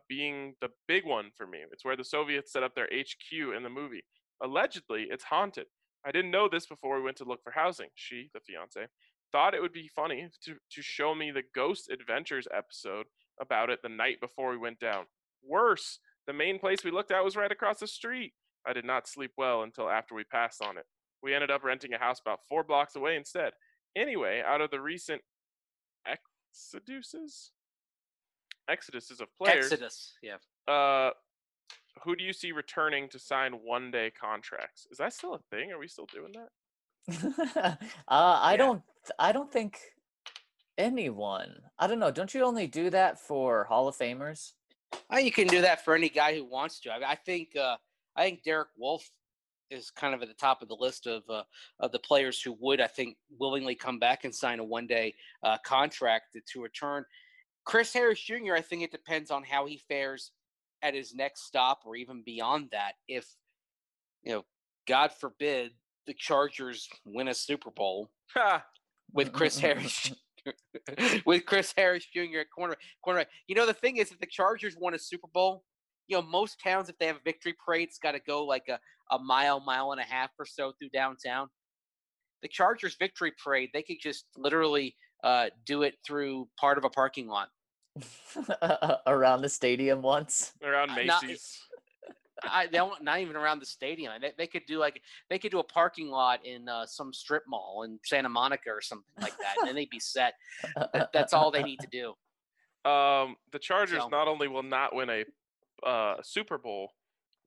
being the big one for me. It's where the Soviets set up their HQ in the movie. Allegedly, it's haunted. I didn't know this before we went to look for housing. She, the fiance, thought it would be funny to show me the Ghost Adventures episode about it the night before we went down. Worse, the main place we looked at was right across the street. I did not sleep well until after we passed on it. We ended up renting a house about 4 blocks away instead. Anyway, out of the recent exoduses of players. Exodus, yeah. Who do you see returning to sign one-day contracts? Is that still a thing? Are we still doing that? I don't think anyone. I don't know. Don't you only do that for Hall of Famers? You can do that for any guy who wants to. I think Derek Wolfe is kind of at the top of the list of the players who would, I think, willingly come back and sign a one-day contract to return. Chris Harris Jr., I think it depends on how he fares at his next stop or even beyond that. If, God forbid, the Chargers win a Super Bowl with Chris Harris Jr. at corner. The thing is, if the Chargers won a Super Bowl, most towns, if they have a victory parade, it's got to go like a mile and a half or so through downtown. The Chargers victory parade, they could just literally do it through part of a parking lot. Around the stadium once. Around Macy's. Not even around the stadium. They could do a parking lot in some strip mall in Santa Monica or something like that, and then they'd be set. That's all they need to do. The Chargers not only will not win a Super Bowl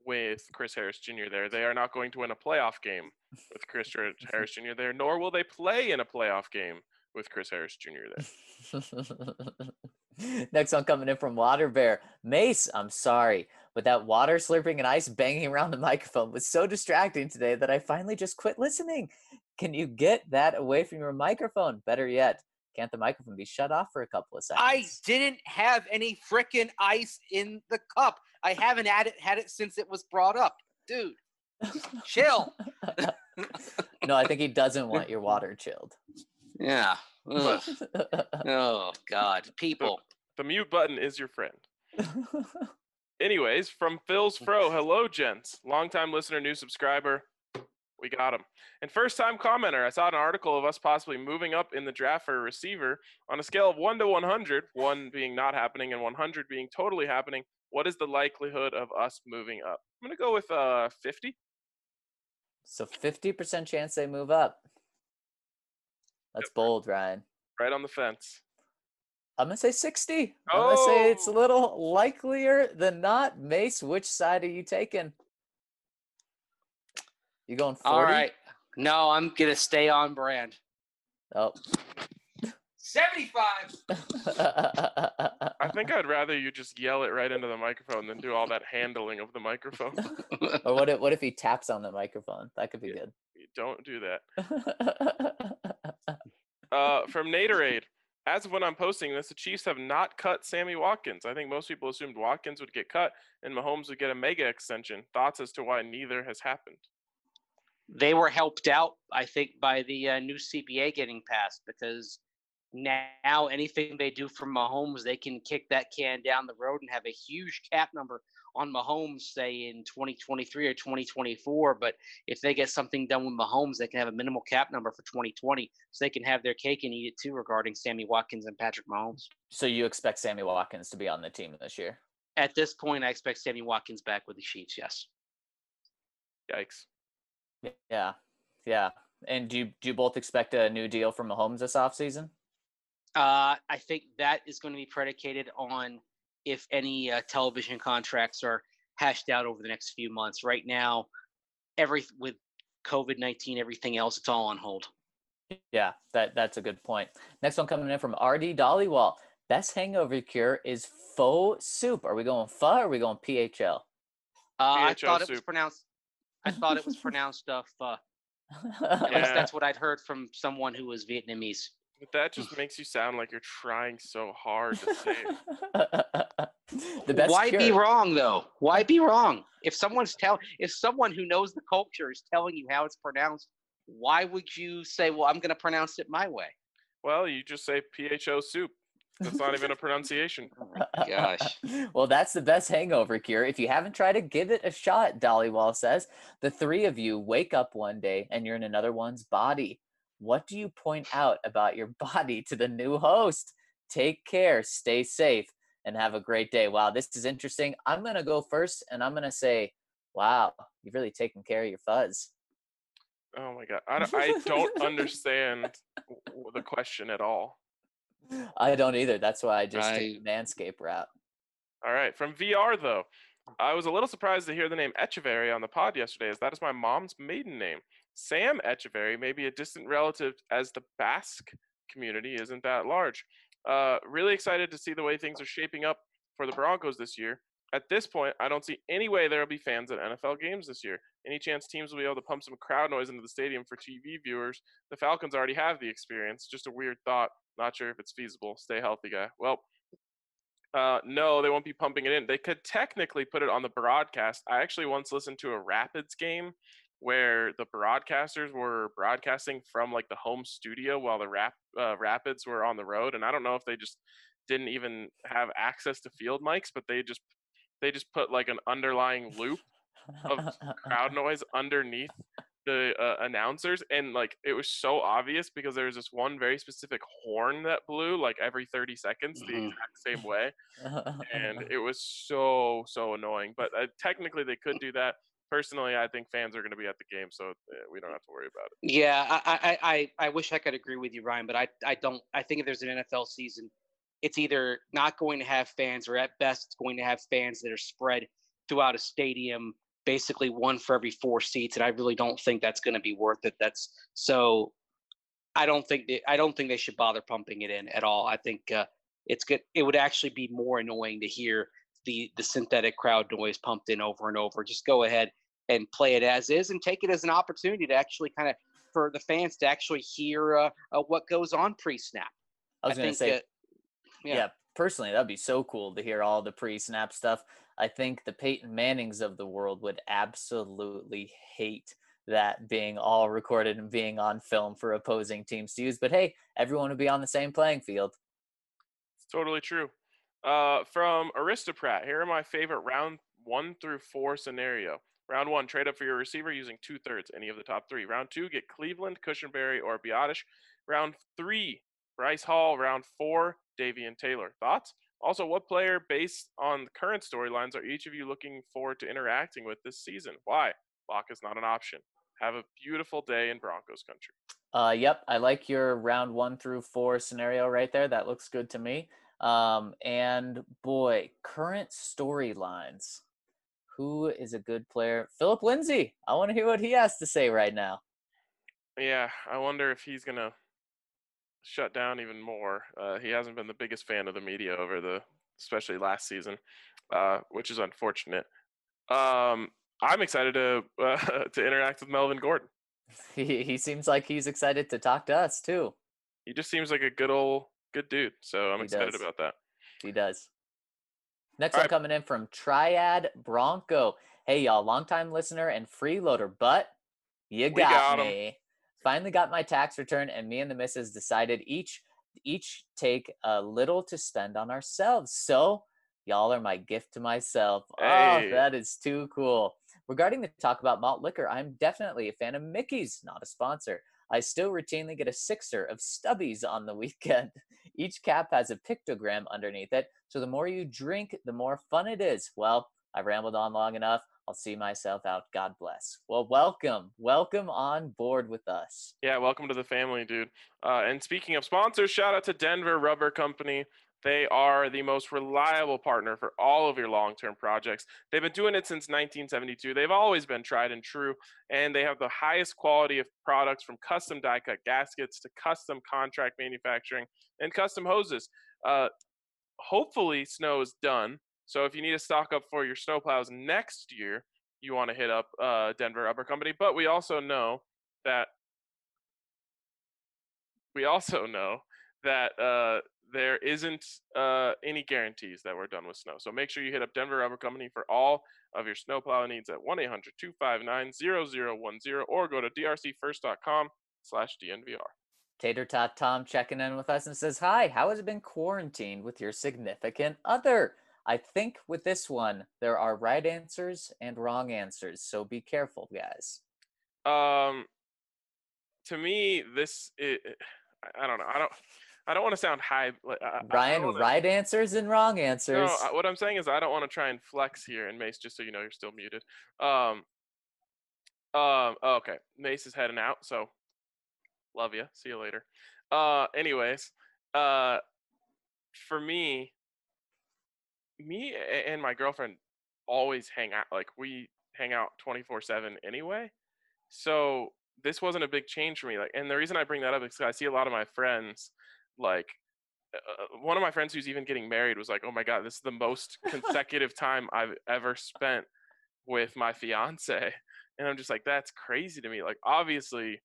with Chris Harris Jr. there, they are not going to win a playoff game with Chris Harris Jr. there, nor will they play in a playoff game with Chris Harris Jr. there. Next one coming in from Water Bear. Mace, I'm sorry, but that water slurping and ice banging around the microphone was so distracting today that I finally just quit listening. Can you get that away from your microphone? Better yet, can't the microphone be shut off for a couple of seconds? I didn't have any frickin' ice in the cup. I haven't had it since it was brought up. Dude, chill. No, I think he doesn't want your water chilled. Yeah. Oh, God. People. The mute button is your friend. Anyways, from Phil's Fro, hello, gents. Longtime listener, new subscriber. We got him. And first-time commenter, I saw an article of us possibly moving up in the draft for a receiver on a scale of 1 to 100, 1 being not happening and 100 being totally happening. What is the likelihood of us moving up? I'm going to go with 50. So 50% chance they move up. That's bold, Ryan. Right on the fence. I'm going to say 60. I'm going to say it's a little likelier than not. Mace, which side are you taking? You going 40? All right. No, I'm going to stay on brand. Oh. 75. I think I'd rather you just yell it right into the microphone than do all that handling of the microphone. Or what if he taps on the microphone? That could be good. Don't do that. From Naderade, as of when I'm posting this, the Chiefs have not cut Sammy Watkins. I think most people assumed Watkins would get cut and Mahomes would get a mega extension. Thoughts as to why neither has happened? They were helped out, I think, by the new CBA getting passed, because now anything they do for Mahomes, they can kick that can down the road and have a huge cap number on Mahomes, say in 2023 or 2024. But if they get something done with Mahomes, they can have a minimal cap number for 2020, so they can have their cake and eat it too regarding Sammy Watkins and Patrick Mahomes. So you expect Sammy Watkins to be on the team this year? At this point, I expect Sammy Watkins back with the Chiefs, yes. Yikes. Yeah. And do you both expect a new deal from Mahomes this offseason? I think that is going to be predicated on if any television contracts are hashed out over the next few months. Right now, with COVID-19, everything else, it's all on hold. Yeah, that's a good point. Next one coming in from RD Dollywall. Best hangover cure is faux soup. Are we going pho or are we going PHL? I thought soup. It was pronounced. I thought it was pronounced pho. At least that's what I'd heard from someone who was Vietnamese. But that just makes you sound like you're trying so hard to sing. Why be wrong, though? Why be wrong? If someone who knows the culture is telling you how it's pronounced, why would you say, well, I'm going to pronounce it my way? Well, you just say PHO soup. That's not even a pronunciation. Oh my gosh. Well, that's the best hangover cure. If you haven't tried it, give it a shot, Dollywall says. The three of you wake up one day and you're in another one's body. What do you point out about your body to the new host? Take care, stay safe, and have a great day. Wow, this is interesting. I'm going to go first, and I'm going to say, wow, you've really taken care of your fuzz. Oh my God. I don't understand the question at all. I don't either. That's why I just took the Manscaped route. All right. From VR, though, I was a little surprised to hear the name Echeverry on the pod yesterday, as that is my mom's maiden name. Sam Echeverry may be a distant relative, as the Basque community isn't that large. Really excited to see the way things are shaping up for the Broncos this year. At this point, I don't see any way there will be fans at NFL games this year. Any chance teams will be able to pump some crowd noise into the stadium for TV viewers? The Falcons already have the experience. Just a weird thought. Not sure if it's feasible. Stay healthy, guy. Well, no, they won't be pumping it in. They could technically put it on the broadcast. I actually once listened to a Rapids game where the broadcasters were broadcasting from like the home studio while the Rapids were on the road. And I don't know if they just didn't even have access to field mics, but they just put like an underlying loop of crowd noise underneath the announcers. And like, it was so obvious because there was this one very specific horn that blew like every 30 seconds the exact same way. And it was so annoying, but technically they could do that. Personally, I think fans are going to be at the game, so we don't have to worry about it. Yeah, I wish I could agree with you, Ryan, but I don't. I think if there's an NFL season, it's either not going to have fans, or at best, it's going to have fans that are spread throughout a stadium, basically one for every four seats, and I really don't think that's going to be worth it. That's so. I don't think they should bother pumping it in at all. I think it's good. It would actually be more annoying to hear the synthetic crowd noise pumped in over and over. Just go ahead and play it as is, and take it as an opportunity to actually kind of, for the fans to actually hear what goes on pre-snap. I was going to say, yeah, personally, that'd be so cool to hear all the pre-snap stuff. I think the Peyton Mannings of the world would absolutely hate that being all recorded and being on film for opposing teams to use. But hey, everyone would be on the same playing field. It's totally true. From Aristocrat, here are my favorite round 1 through 4 scenario. Round 1, trade up for your receiver using 2/3, any of the top 3. Round 2, get Cleveland, Cushenberry, or Biotish. Round 3, Bryce Hall. Round 4, Davian Taylor. Thoughts? Also, what player, based on the current storylines, are each of you looking forward to interacting with this season? Why? Lock is not an option. Have a beautiful day in Broncos country. Yep, I like your round 1 through 4 scenario right there. That looks good to me. And boy, current storylines. Who is a good player? Philip Lindsay. I want to hear what he has to say right now. Yeah, I wonder if he's gonna shut down even more. He hasn't been the biggest fan of the media over the, especially last season, which is unfortunate. I'm excited to interact with Melvin Gordon. He seems like he's excited to talk to us too. He just seems like a good dude, so I'm excited about that. He does. Next one coming in from Triad Bronco. Hey, y'all, longtime listener and freeloader, but you got me. Finally got my tax return, and me and the missus decided each take a little to spend on ourselves. So y'all are my gift to myself. Hey. Oh, that is too cool. Regarding the talk about malt liquor, I'm definitely a fan of Mickey's, not a sponsor. I still routinely get a sixer of Stubbies on the weekend. Each cap has a pictogram underneath it, so the more you drink, the more fun it is. Well, I've rambled on long enough. I'll see myself out. God bless. Well, welcome on board with us. Yeah, welcome to the family, dude. And speaking of sponsors, shout out to Denver Rubber Company. They are the most reliable partner for all of your long-term projects. They've been doing it since 1972. They've always been tried and true, and they have the highest quality of products, from custom die-cut gaskets to custom contract manufacturing and custom hoses. Hopefully, snow is done. So if you need to stock up for your snowplows next year, you want to hit up Denver Rubber Company. But we also know that there isn't any guarantees that we're done with snow. So make sure you hit up Denver Rubber Company for all of your snowplow needs at 1-800-259-0010 or go to drcfirst.com/DNVR. Tater Tot Tom checking in with us and says, hi, how has it been quarantined with your significant other? I think with this one, there are right answers and wrong answers. So be careful, guys. To me, I don't know. I don't want to sound high. Ryan, right answers and wrong answers. No, what I'm saying is I don't want to try and flex here. And Mace, just so you know, you're still muted. Okay. Mace is heading out, so love you. See you later. Anyways, for me and my girlfriend always hang out. Like, we hang out 24/7 anyway. So this wasn't a big change for me. Like, and the reason I bring that up is because I see a lot of my friends, like, one of my friends who's even getting married was like, oh my God, this is the most consecutive time I've ever spent with my fiance. And I'm just like, that's crazy to me. Like, obviously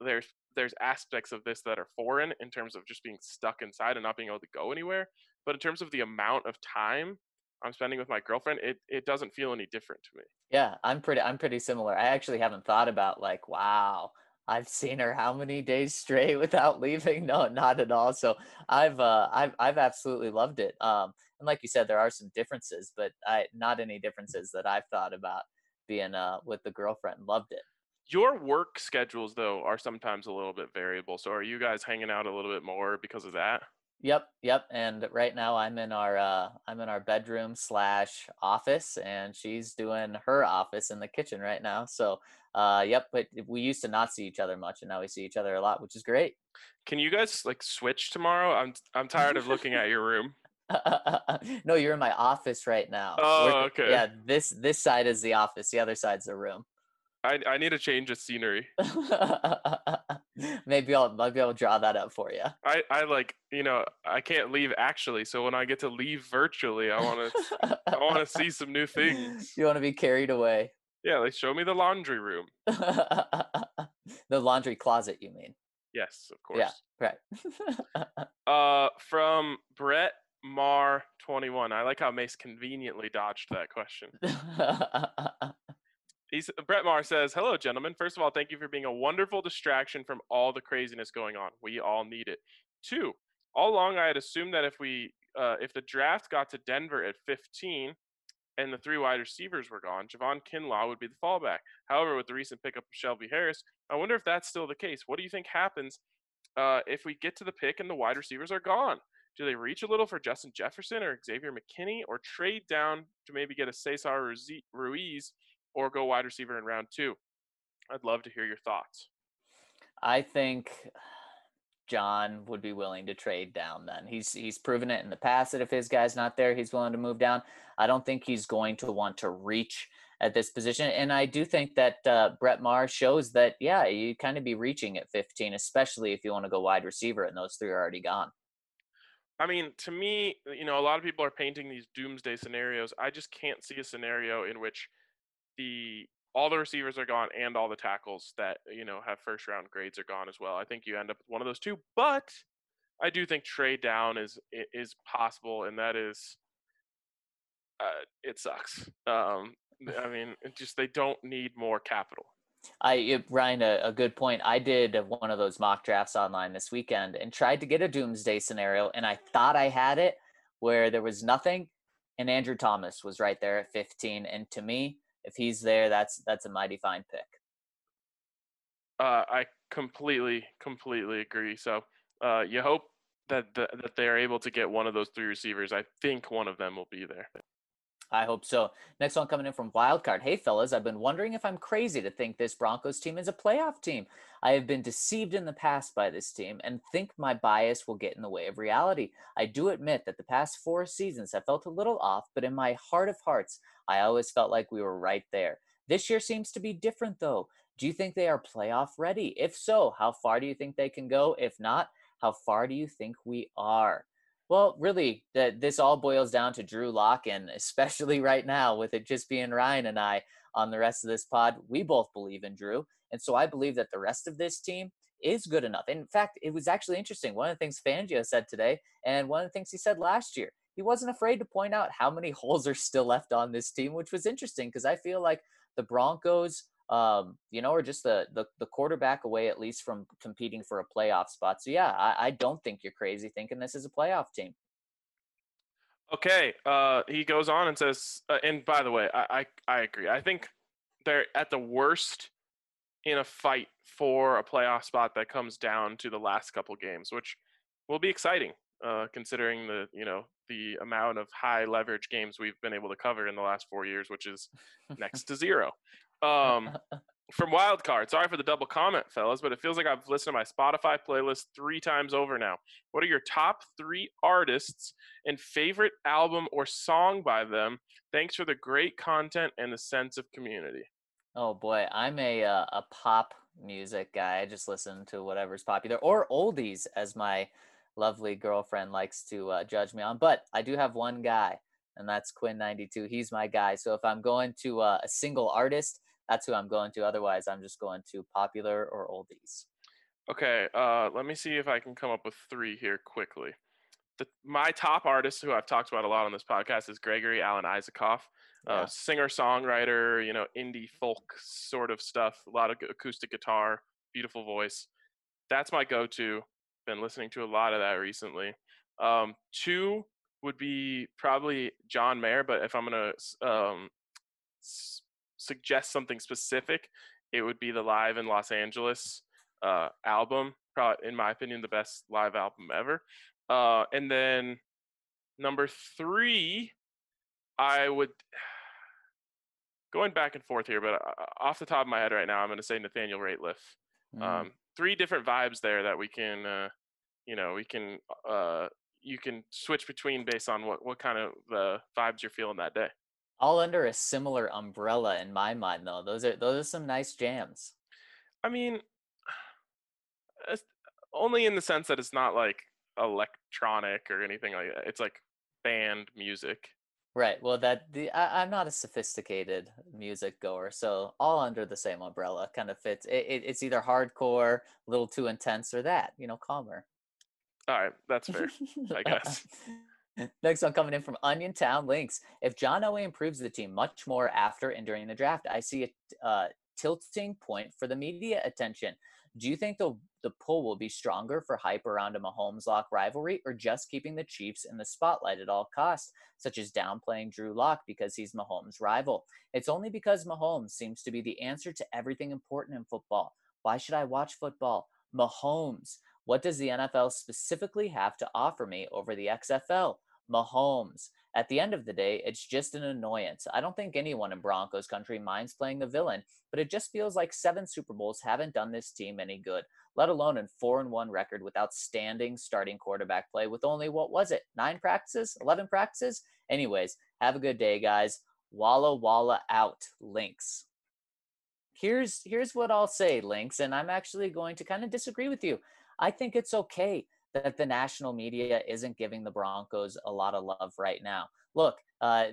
there's aspects of this that are foreign in terms of just being stuck inside and not being able to go anywhere. But in terms of the amount of time I'm spending with my girlfriend, it doesn't feel any different to me. Yeah, I'm pretty similar. I actually haven't thought about, like, wow, I've seen her how many days straight without leaving? No, not at all. So I've absolutely loved it. And like you said, there are some differences, but not any differences that I've thought about being with the girlfriend. Loved it. Your work schedules, though, are sometimes a little bit variable. So are you guys hanging out a little bit more because of that? Yep. And right now I'm in our bedroom / office, and she's doing her office in the kitchen right now. So yep. But we used to not see each other much, and now we see each other a lot, which is great. Can you guys, like, switch tomorrow? I'm tired of looking at your room. No, you're in my office right now. Oh, okay. Yeah, this side is the office. The other side's the room. I need a change of scenery. Maybe I'll draw that up for you. I like, you know, I can't leave actually. So when I get to leave virtually, I want to see some new things. You want to be carried away. Yeah, like, show me the laundry room. The laundry closet, you mean? Yes, of course. Yeah, right. From Brett Mar 21. I like how Mace conveniently dodged that question. Brett Maher says, hello, gentlemen. First of all, thank you for being a wonderful distraction from all the craziness going on. We all need it. 2, all along I had assumed that if the draft got to Denver at 15 and the 3 wide receivers were gone, Javon Kinlaw would be the fallback. However, with the recent pickup of Shelby Harris, I wonder if that's still the case. What do you think happens if we get to the pick and the wide receivers are gone? Do they reach a little for Justin Jefferson or Xavier McKinney, or trade down to maybe get a Cesar Ruiz, or go wide receiver in round 2? I'd love to hear your thoughts. I think John would be willing to trade down then. He's proven it in the past that if his guy's not there, he's willing to move down. I don't think he's going to want to reach at this position. And I do think that Brett Maher shows that, yeah, you kind of be reaching at 15, especially if you want to go wide receiver and those 3 are already gone. I mean, to me, you know, a lot of people are painting these doomsday scenarios. I just can't see a scenario in which all the receivers are gone and all the tackles that, you know, have first round grades are gone as well. I think you end up with one of those 2, but I do think trade down is possible, and that is it sucks. I mean, it just, they don't need more capital. Ryan, a good point. I did one of those mock drafts online this weekend and tried to get a doomsday scenario, and I thought I had it where there was nothing, and Andrew Thomas was right there at 15, and to me, if he's there, that's a mighty fine pick. I completely agree. So you hope that they're able to get one of those 3 receivers. I think one of them will be there. I hope so. Next one coming in from Wildcard. Hey, fellas, I've been wondering if I'm crazy to think this Broncos team is a playoff team. I have been deceived in the past by this team and think my bias will get in the way of reality. I do admit that the past 4 seasons I felt a little off, but in my heart of hearts, I always felt like we were right there. This year seems to be different, though. Do you think they are playoff ready? If so, how far do you think they can go? If not, how far do you think we are? Well, really, this all boils down to Drew Lock, and especially right now with it just being Ryan and I on the rest of this pod, we both believe in Drew. And so I believe that the rest of this team is good enough. In fact, it was actually interesting. One of the things Fangio said today and one of the things he said last year, he wasn't afraid to point out how many holes are still left on this team, which was interesting because I feel like the Broncos, you know, are just the quarterback away, at least from competing for a playoff spot. So yeah, I don't think you're crazy thinking this is a playoff team. Okay. He goes on and says, and by the way, I agree. I think they're at the worst in a fight for a playoff spot that comes down to the last couple games, which will be exciting, considering the, you know, the amount of high leverage games we've been able to cover in the last 4 years, which is next to zero. From Wildcard. Sorry for the double comment, fellas, but it feels like I've listened to my Spotify playlist 3 times over now. What are your top 3 artists and favorite album or song by them? Thanks for the great content and the sense of community. Oh, boy. I'm a pop music guy. I just listen to whatever's popular, or oldies, as my lovely girlfriend likes to judge me on. But I do have one guy, and that's Quinn92. He's my guy. So if I'm going to a single artist, that's who I'm going to. Otherwise, I'm just going to popular or oldies. Okay, let me see if I can come up with 3 here quickly. My top artist, who I've talked about a lot on this podcast, is Gregory Alan Isaacoff. Yeah. Singer-songwriter, indie folk sort of stuff. A lot of acoustic guitar, beautiful voice. That's my go-to. Been listening to a lot of that recently. 2 would be probably John Mayer, but if I'm going to suggest something specific, it would be the Live in Los Angeles album, probably in my opinion the best live album ever. And then number 3, I would going back and forth here, but off the top of my head right now, I'm going to say Nathaniel Rateliff. 3 different vibes there that we can you can switch between based on what kind of vibes you're feeling that day. All under a similar umbrella in my mind, though. Those are some nice jams. I mean, only in the sense that it's not like electronic or anything like that. It's like band music. Right. Well, I'm not a sophisticated music goer, so all under the same umbrella kind of fits. It's either hardcore, a little too intense, or that, calmer. All right, that's fair, I guess. Next one coming in from Onion Town Links. If John Elway improves the team much more after and during the draft, I see a tilting point for the media attention. Do you think the pull will be stronger for hype around a Mahomes-Lock rivalry, or just keeping the Chiefs in the spotlight at all costs, such as downplaying Drew Lock because he's Mahomes' rival? It's only because Mahomes seems to be the answer to everything important in football. Why should I watch football? Mahomes. What does the NFL specifically have to offer me over the XFL? Mahomes. At the end of the day, it's just an annoyance. I don't think anyone in Broncos country minds playing the villain, but it just feels like 7 Super Bowls haven't done this team any good, let alone a 4-1 record with outstanding starting quarterback play with only, 9 practices? 11 practices? Anyways, have a good day, guys. Walla Walla out, Lynx. Here's what I'll say, Lynx, and I'm actually going to kind of disagree with you. I think it's okay that the national media isn't giving the Broncos a lot of love right now. Look,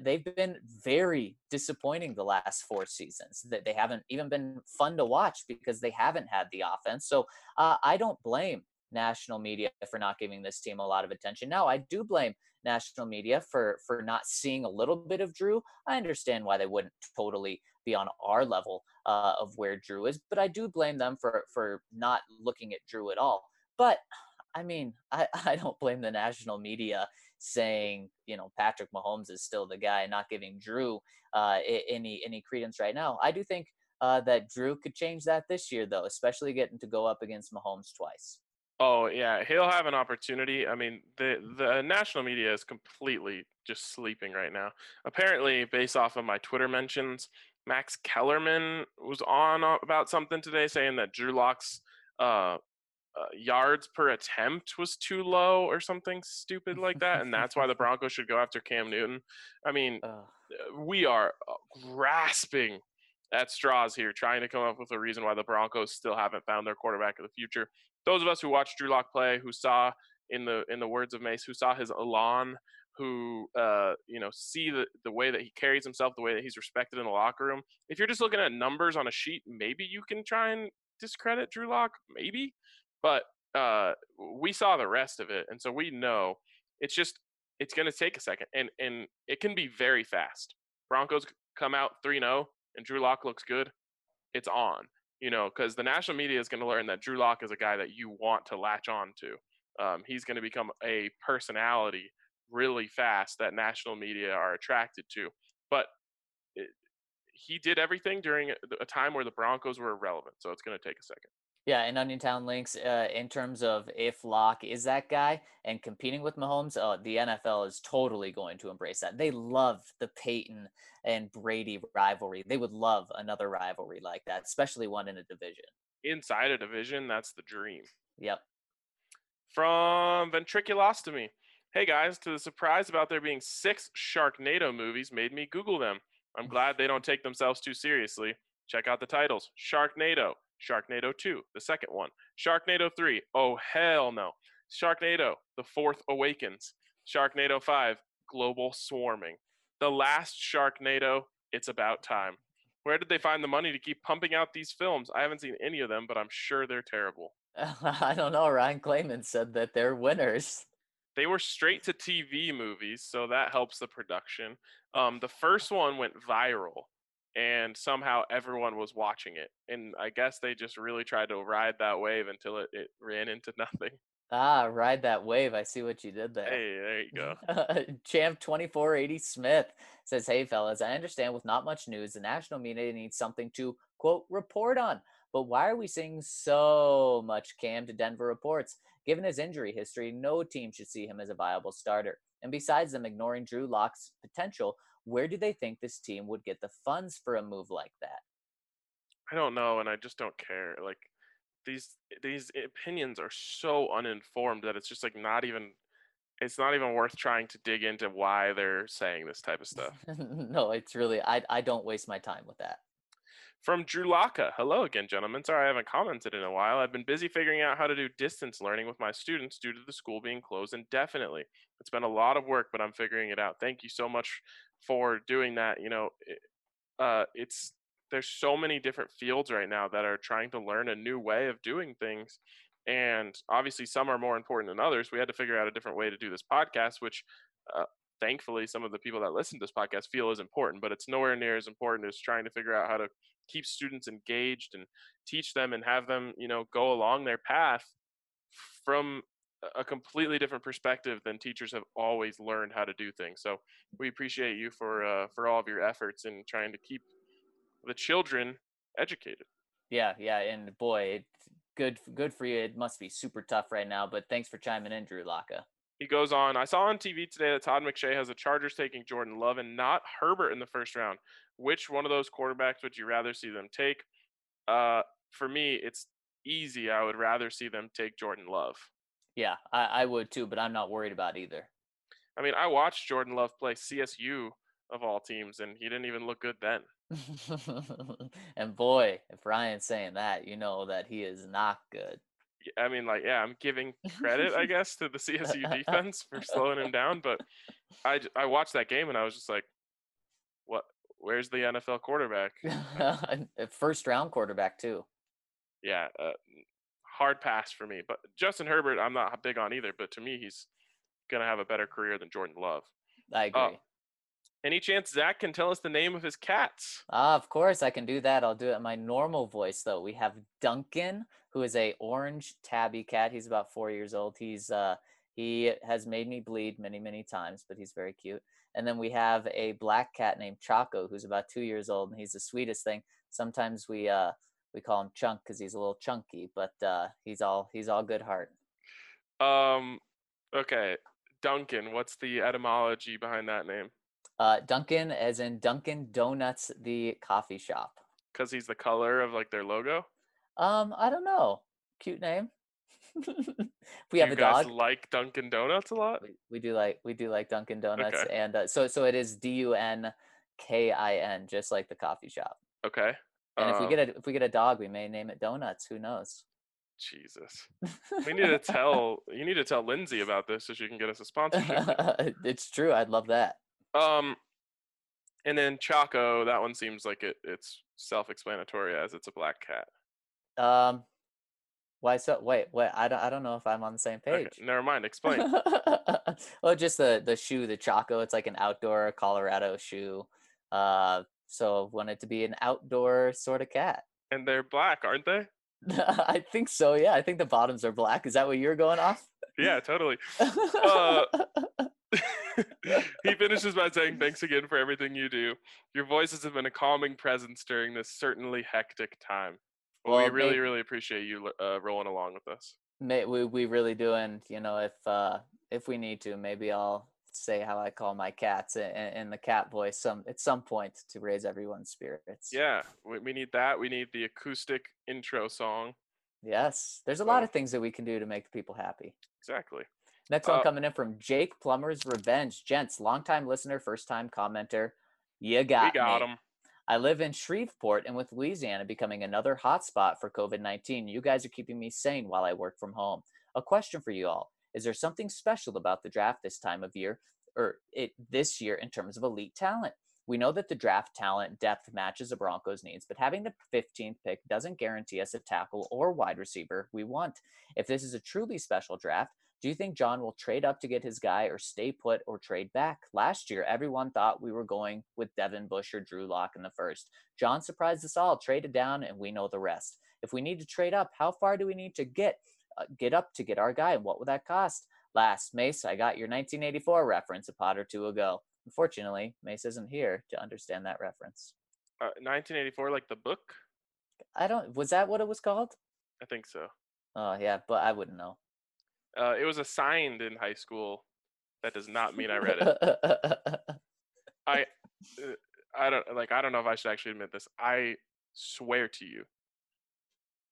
they've been very disappointing the last 4 seasons. That they haven't even been fun to watch because they haven't had the offense. So I don't blame national media for not giving this team a lot of attention. Now, I do blame national media for not seeing a little bit of Drew. I understand why they wouldn't totally be on our level of where Drew is, but I do blame them for not looking at Drew at all. But I mean, I don't blame the national media saying, Patrick Mahomes is still the guy, not giving Drew any credence right now. I do think that Drew could change that this year, though, especially getting to go up against Mahomes twice. Oh, yeah, he'll have an opportunity. I mean, the national media is completely just sleeping right now. Apparently, based off of my Twitter mentions, Max Kellerman was on about something today saying that Drew Lock's yards per attempt was too low or something stupid like that, and that's why the Broncos should go after Cam Newton. I mean, we are grasping at straws here, trying to come up with a reason why the Broncos still haven't found their quarterback of the future. Those of us who watched Drew Lock play, who saw, in the words of Mace, who saw his elan, who see the way that he carries himself, the way that he's respected in the locker room. If you're just looking at numbers on a sheet, maybe you can try and discredit Drew Lock, maybe. But we saw the rest of it, and so we know it's going to take a second, and it can be very fast. Broncos come out 3-0, and Drew Lock looks good. It's on. Because the national media is going to learn that Drew Lock is a guy that you want to latch on to. He's going to become a personality really fast that national media are attracted to. But he did everything during a time where the Broncos were irrelevant, so it's going to take a second. Yeah, and Oniontown Lynx, in terms of if Lock is that guy and competing with Mahomes, the NFL is totally going to embrace that. They loved the Peyton and Brady rivalry. They would love another rivalry like that, especially one in a division. Inside a division, that's the dream. Yep. From Ventriculostomy. Hey, guys, to the surprise about there being 6 Sharknado movies made me Google them. I'm glad they don't take themselves too seriously. Check out the titles. Sharknado. Sharknado 2, the second one. Sharknado 3, oh hell no. Sharknado, The Fourth Awakens. Sharknado 5, Global Swarming. The last Sharknado, It's About Time. Where did they find the money to keep pumping out these films? I haven't seen any of them, but I'm sure they're terrible. I don't know. Ryan Clayman said that they're winners. They were straight to TV movies, so that helps the production. The first one went viral, and somehow everyone was watching it. And I guess they just really tried to ride that wave until it ran into nothing. Ah, ride that wave. I see what you did there. Hey, there you go. Champ 2480 Smith says, hey, fellas, I understand with not much news, the national media needs something to, quote, report on. But why are we seeing so much Cam to Denver reports? Given his injury history, no team should see him as a viable starter. And besides them ignoring Drew Lock's potential, where do they think this team would get the funds for a move like that? I don't know, and I just don't care. Like, these opinions are so uninformed that it's just like not even worth trying to dig into why they're saying this type of stuff. No, it's really, I don't waste my time with that. From Drew Lock. Hello again, gentlemen. Sorry I haven't commented in a while. I've been busy figuring out how to do distance learning with my students due to the school being closed indefinitely. It's been a lot of work, but I'm figuring it out. Thank you so much for doing that. You know, there's so many different fields right now that are trying to learn a new way of doing things. And obviously some are more important than others. We had to figure out a different way to do this podcast, which thankfully some of the people that listen to this podcast feel is important, but it's nowhere near as important as trying to figure out how to keep students engaged and teach them and have them, you know, go along their path from a completely different perspective than teachers have always learned how to do things. So we appreciate you for all of your efforts in trying to keep the children educated. Yeah. And boy, good for you. It must be super tough right now, but thanks for chiming in, Drew Laka. He goes on, I saw on TV today that Todd McShay has the Chargers taking Jordan Love and not Herbert in the first round. Which one of those quarterbacks would you rather see them take? For me, it's easy. I would rather see them take Jordan Love. Yeah, I would too, but I'm not worried about either. I mean, I watched Jordan Love play CSU of all teams, and he didn't even look good then. And boy, if Ryan's saying that, you know that he is not good. I mean, like, yeah, I'm giving credit, I guess, to the CSU defense for slowing him down. But I watched that game and I was just like, what? Where's the NFL quarterback? First round quarterback too. Yeah, hard pass for me. But Justin Herbert, I'm not big on either. But to me, he's gonna have a better career than Jordan Love. I agree. Any chance Zach can tell us the name of his cats? Of course I can do that. I'll do it in my normal voice, though. We have Duncan, who is a orange tabby cat. He's about 4 years old. He has made me bleed many, many times, but he's very cute. And then we have a black cat named Chaco, who's about 2 years old, and he's the sweetest thing. Sometimes we call him Chunk because he's a little chunky, but he's all good heart. Okay, Duncan. What's the etymology behind that name? Duncan, as in Dunkin' Donuts, the coffee shop. Because he's the color of like their logo? I don't know. Cute name. We have a dog. You guys like Dunkin' Donuts a lot? We do like Dunkin' Donuts. Okay. And so it is Dunkin', just like the coffee shop. Okay. And if we get a dog, we may name it Donuts. Who knows? Jesus. You need to tell Lindsay about this so she can get us a sponsorship. It's true. I'd love that. And then Chaco, that one seems like it's self-explanatory as it's a black cat. Why so? Wait, I don't know if I'm on the same page. Okay, never mind, explain. Well, just the shoe, the Chaco, it's like an outdoor Colorado shoe. So wanted to be an outdoor sort of cat. And they're black, aren't they? I think so, yeah. I think the bottoms are black. Is that what you're going off? Yeah, totally. He finishes by saying, thanks again for everything you do. Your voices have been a calming presence during this certainly hectic time. Well, we really, really appreciate you rolling along with us. We really do. And, you know, if we need to, maybe I'll say how I call my cats in the cat voice at some point to raise everyone's spirits. Yeah, we need that. We need the acoustic intro song. Yes, there's a lot of things that we can do to make people happy. Exactly. Next one coming in from Jake Plummer's Revenge. Gents, longtime listener, first-time commenter. You got me. I live in Shreveport, and with Louisiana becoming another hotspot for COVID-19, you guys are keeping me sane while I work from home. A question for you all. Is there something special about the draft this time of year, or this year in terms of elite talent? We know that the draft talent depth matches the Broncos' needs, but having the 15th pick doesn't guarantee us a tackle or wide receiver we want. If this is a truly special draft, do you think John will trade up to get his guy or stay put or trade back? Last year, everyone thought we were going with Devin Bush or Drew Lock in the first. John surprised us all, traded down, and we know the rest. If we need to trade up, how far do we need to get up to get our guy, and what would that cost? Last, Mace, I got your 1984 reference a pod or two ago. Unfortunately, Mace isn't here to understand that reference. 1984, like the book? Was that what it was called? I think so. Oh, yeah, but I wouldn't know. It was assigned in high school. That does not mean I read it. I don't know if I should actually admit this. I swear to you,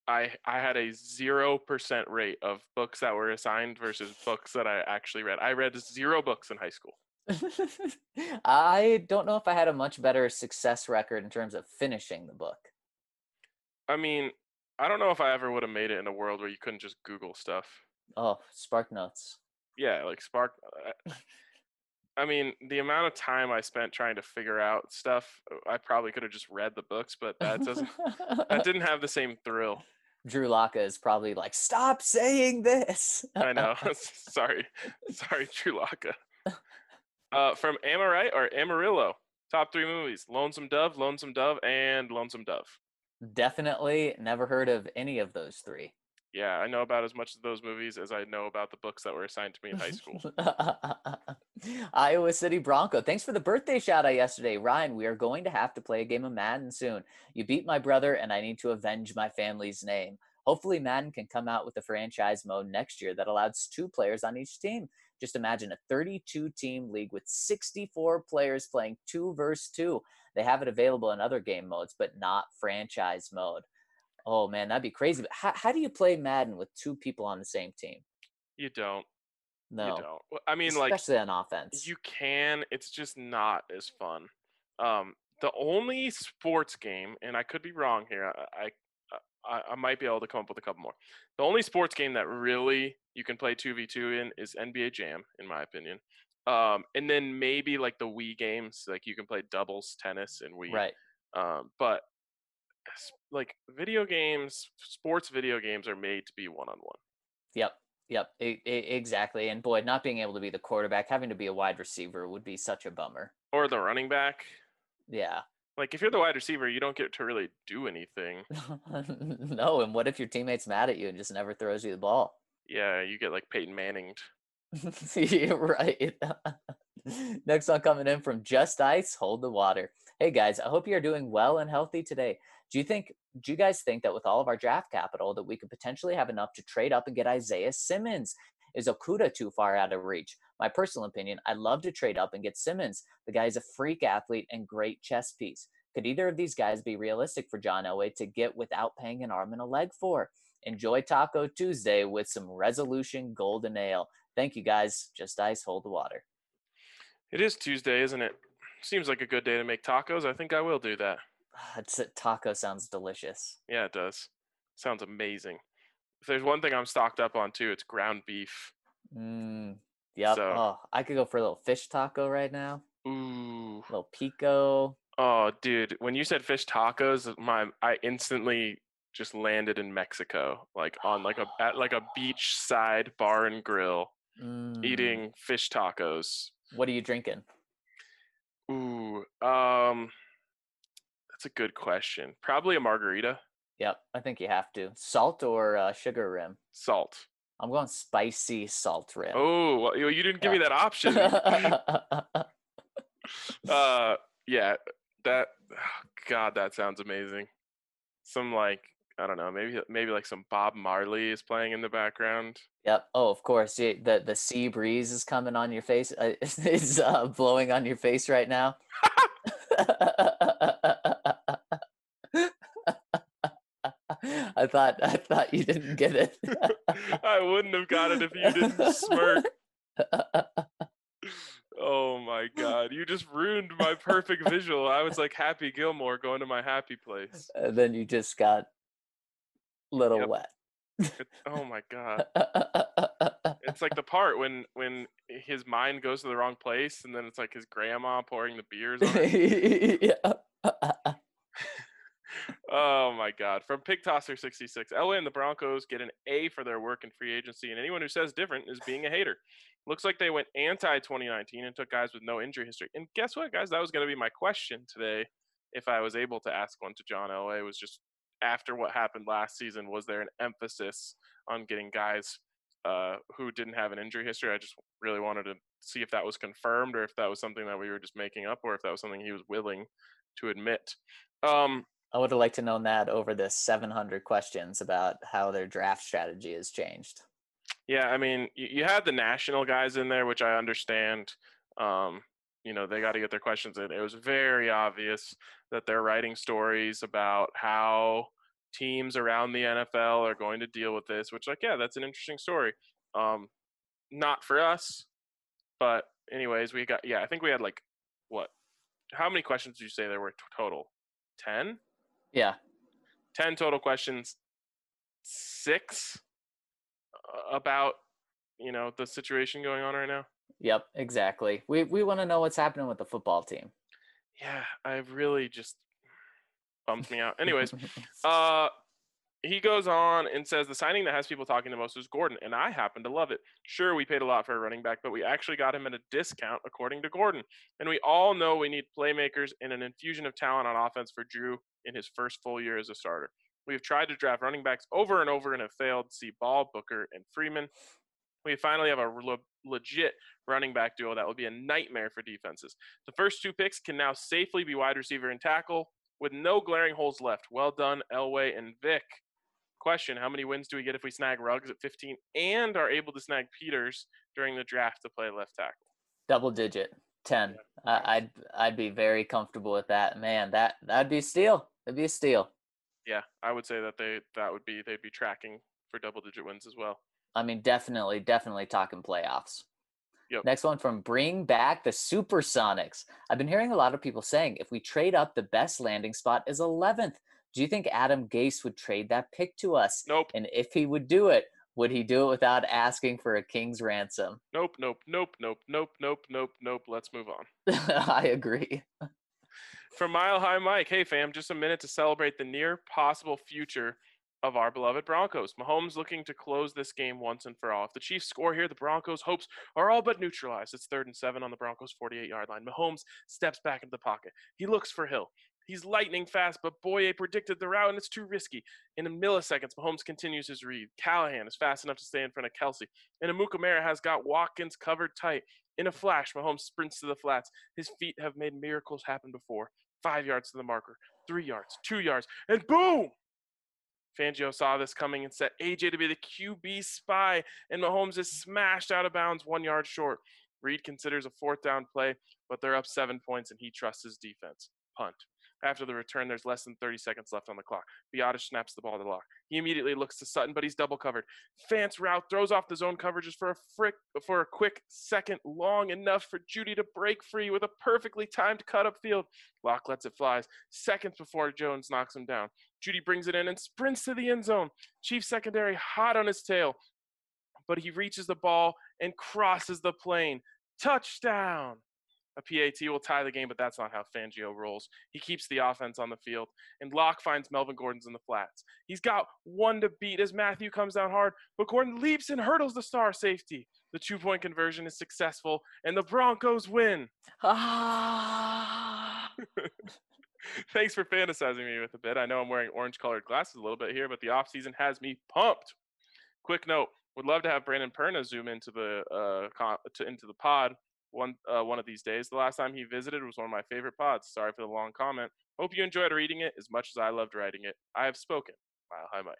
I had a 0% rate of books that were assigned versus books that I actually read. I read 0 books in high school. I don't know if I had a much better success record in terms of finishing the book. I mean, I don't know if I ever would have made it in a world where you couldn't just Google stuff. Oh, SparkNotes. Yeah, like Spark. I mean, the amount of time I spent trying to figure out stuff, I probably could have just read the books, but that didn't have the same thrill. Drew Lock is probably like, stop saying this. I know. Sorry, Drew Lock. From Amorite or Amarillo, top 3 movies: Lonesome Dove, and Lonesome Dove. Definitely never heard of any of those 3. Yeah, I know about as much of those movies as I know about the books that were assigned to me in high school. Iowa City Bronco, thanks for the birthday shout-out yesterday. Ryan, we are going to have to play a game of Madden soon. You beat my brother, and I need to avenge my family's name. Hopefully Madden can come out with a franchise mode next year that allows 2 players on each team. Just imagine a 32-team league with 64 players playing 2 versus 2. They have it available in other game modes, but not franchise mode. Oh, man, that'd be crazy. But how do you play Madden with 2 people on the same team? You don't. No. You don't. I mean, especially on offense. You can. It's just not as fun. The only sports game, and I could be wrong here, I might be able to come up with a couple more. The only sports game that really you can play 2v2 in is NBA Jam, in my opinion. And then maybe like the Wii games, like you can play doubles, tennis, and Wii. Right. But like video games, sports video games are made to be one-on-one. Yep. Exactly. And boy, not being able to be the quarterback, having to be a wide receiver would be such a bummer. Or the running back. Yeah. Like, if you're the wide receiver, you don't get to really do anything. No, and what if your teammate's mad at you and just never throws you the ball? Yeah, you get, like, Peyton Manning'd. Yeah, right. Next one coming in from Just Ice, Hold the Water. Hey, guys, I hope you're doing well and healthy today. Do you guys think that with all of our draft capital that we could potentially have enough to trade up and get Isaiah Simmons? Is Okuda too far out of reach? My personal opinion, I'd love to trade up and get Simmons. The guy is a freak athlete and great chess piece. Could either of these guys be realistic for John Elway to get without paying an arm and a leg for? Enjoy Taco Tuesday with some Resolution Golden Ale. Thank you, guys. Just Ice, Hold the Water. It is Tuesday, isn't it? Seems like a good day to make tacos. I think I will do that. Taco sounds delicious. Yeah, it does. Sounds amazing. If there's one thing I'm stocked up on too, it's ground beef. Yep. So, I could go for a little fish taco right now. Ooh. A little pico. Oh, dude. When you said fish tacos, I instantly just landed in Mexico, like on at a beachside bar and grill, eating fish tacos. What are you drinking? Ooh. That's a good question. Probably a margarita. Yep, I think you have to. Salt or sugar rim? Salt. I'm going spicy salt rim. Oh, well, you didn't give me that option. That sounds amazing. Some like I don't know, maybe like some Bob Marley is playing in the background. Yep. Oh, of course. The sea breeze is coming on your face. It's blowing on your face right now. I thought you didn't get it. I wouldn't have got it if you didn't smirk. Oh my God, you just ruined my perfect visual. I was like Happy Gilmore going to my happy place. And then you just got a little wet. Oh my God. It's like the part when his mind goes to the wrong place and then it's like his grandma pouring the beers on him. Yeah. Oh my God. From Pig Tosser 66, Elway and the Broncos get an A for their work in free agency, and anyone who says different is being a hater. Looks like they went anti-2019 and took guys with no injury history. And guess what, guys? That was going to be my question today if I was able to ask one to John Elway. It was just after what happened last season, was there an emphasis on getting guys who didn't have an injury history? I just really wanted to see if that was confirmed or if that was something that we were just making up or if that was something he was willing to admit. I would have liked to known that over the 700 questions about how their draft strategy has changed. Yeah, I mean, you had the national guys in there, which I understand. You know, they got to get their questions in. It was very obvious that they're writing stories about how teams around the NFL are going to deal with this, which, like, yeah, that's an interesting story. Not for us, but anyways, we got – yeah, I think we had, like, what? How many questions did you say there were total? 10? Yeah. 10 total questions, 6 about, you know, the situation going on right now. Yep, exactly. We want to know what's happening with the football team. Yeah, I really just bums me out. Anyways, he goes on and says the signing that has people talking the most is Gordon, and I happen to love it. Sure, we paid a lot for a running back, but we actually got him at a discount, according to Gordon. And we all know we need playmakers and an infusion of talent on offense for Drew in his first full year as a starter. We've tried to draft running backs over and over and have failed. See Ball, Booker, and Freeman. We finally have a legit running back duo that will be a nightmare for defenses. The first 2 picks can now safely be wide receiver and tackle with no glaring holes left. Well done, Elway and Vic. Question, how many wins do we get if we snag Ruggs at 15 and are able to snag Peters during the draft to play left tackle? Double digit, 10. Yeah. I'd be very comfortable with that. Man, that'd be a steal. That'd be a steal. Yeah, I would say that they'd be tracking for double digit wins as well. I mean, definitely talking playoffs. Yep. Next one from Bring Back the Supersonics. I've been hearing a lot of people saying if we trade up, the best landing spot is 11th. Do you think Adam Gase would trade that pick to us? Nope. And if he would do it, would he do it without asking for a king's ransom? Nope. Let's move on. I agree. From Mile High Mike, hey fam, just a minute to celebrate the near possible future of our beloved Broncos. Mahomes looking to close this game once and for all. If the Chiefs score here, the Broncos' hopes are all but neutralized. It's 3rd and 7 on the Broncos' 48-yard line. Mahomes steps back into the pocket. He looks for Hill. He's lightning fast, but Boye predicted the route, and it's too risky. In milliseconds, Mahomes continues his read. Callahan is fast enough to stay in front of Kelsey. And Amukamara has got Watkins covered tight. In a flash, Mahomes sprints to the flats. His feet have made miracles happen before. 5 yards to the marker, 3 yards, 2 yards, and boom! Fangio saw this coming and set AJ to be the QB spy, and Mahomes is smashed out of bounds 1 yard short. Reed considers a 4th down play, but they're up 7 points, and he trusts his defense. Punt. After the return, there's less than 30 seconds left on the clock. Biotis snaps the ball to Lock. He immediately looks to Sutton, but he's double covered. Fant's route throws off the zone coverages for a quick second, long enough for Judy to break free with a perfectly timed cut upfield. Lock lets it fly seconds before Jones knocks him down. Judy brings it in and sprints to the end zone. Chiefs secondary hot on his tail, but he reaches the ball and crosses the plane. Touchdown! A PAT will tie the game, but that's not how Fangio rolls. He keeps the offense on the field, and Locke finds Melvin Gordon's in the flats. He's got one to beat as Matthew comes down hard, but Gordon leaps and hurdles the star safety. The 2-point conversion is successful, and the Broncos win. Ah. Thanks for fantasizing me with a bit. I know I'm wearing orange-colored glasses a little bit here, but the offseason has me pumped. Quick note, would love to have Brandon Perna zoom into the pod one of these days. The last time he visited was one of my favorite pods. Sorry for the long comment. Hope you enjoyed reading it as much as I loved writing it. I have spoken. Mile High Mike.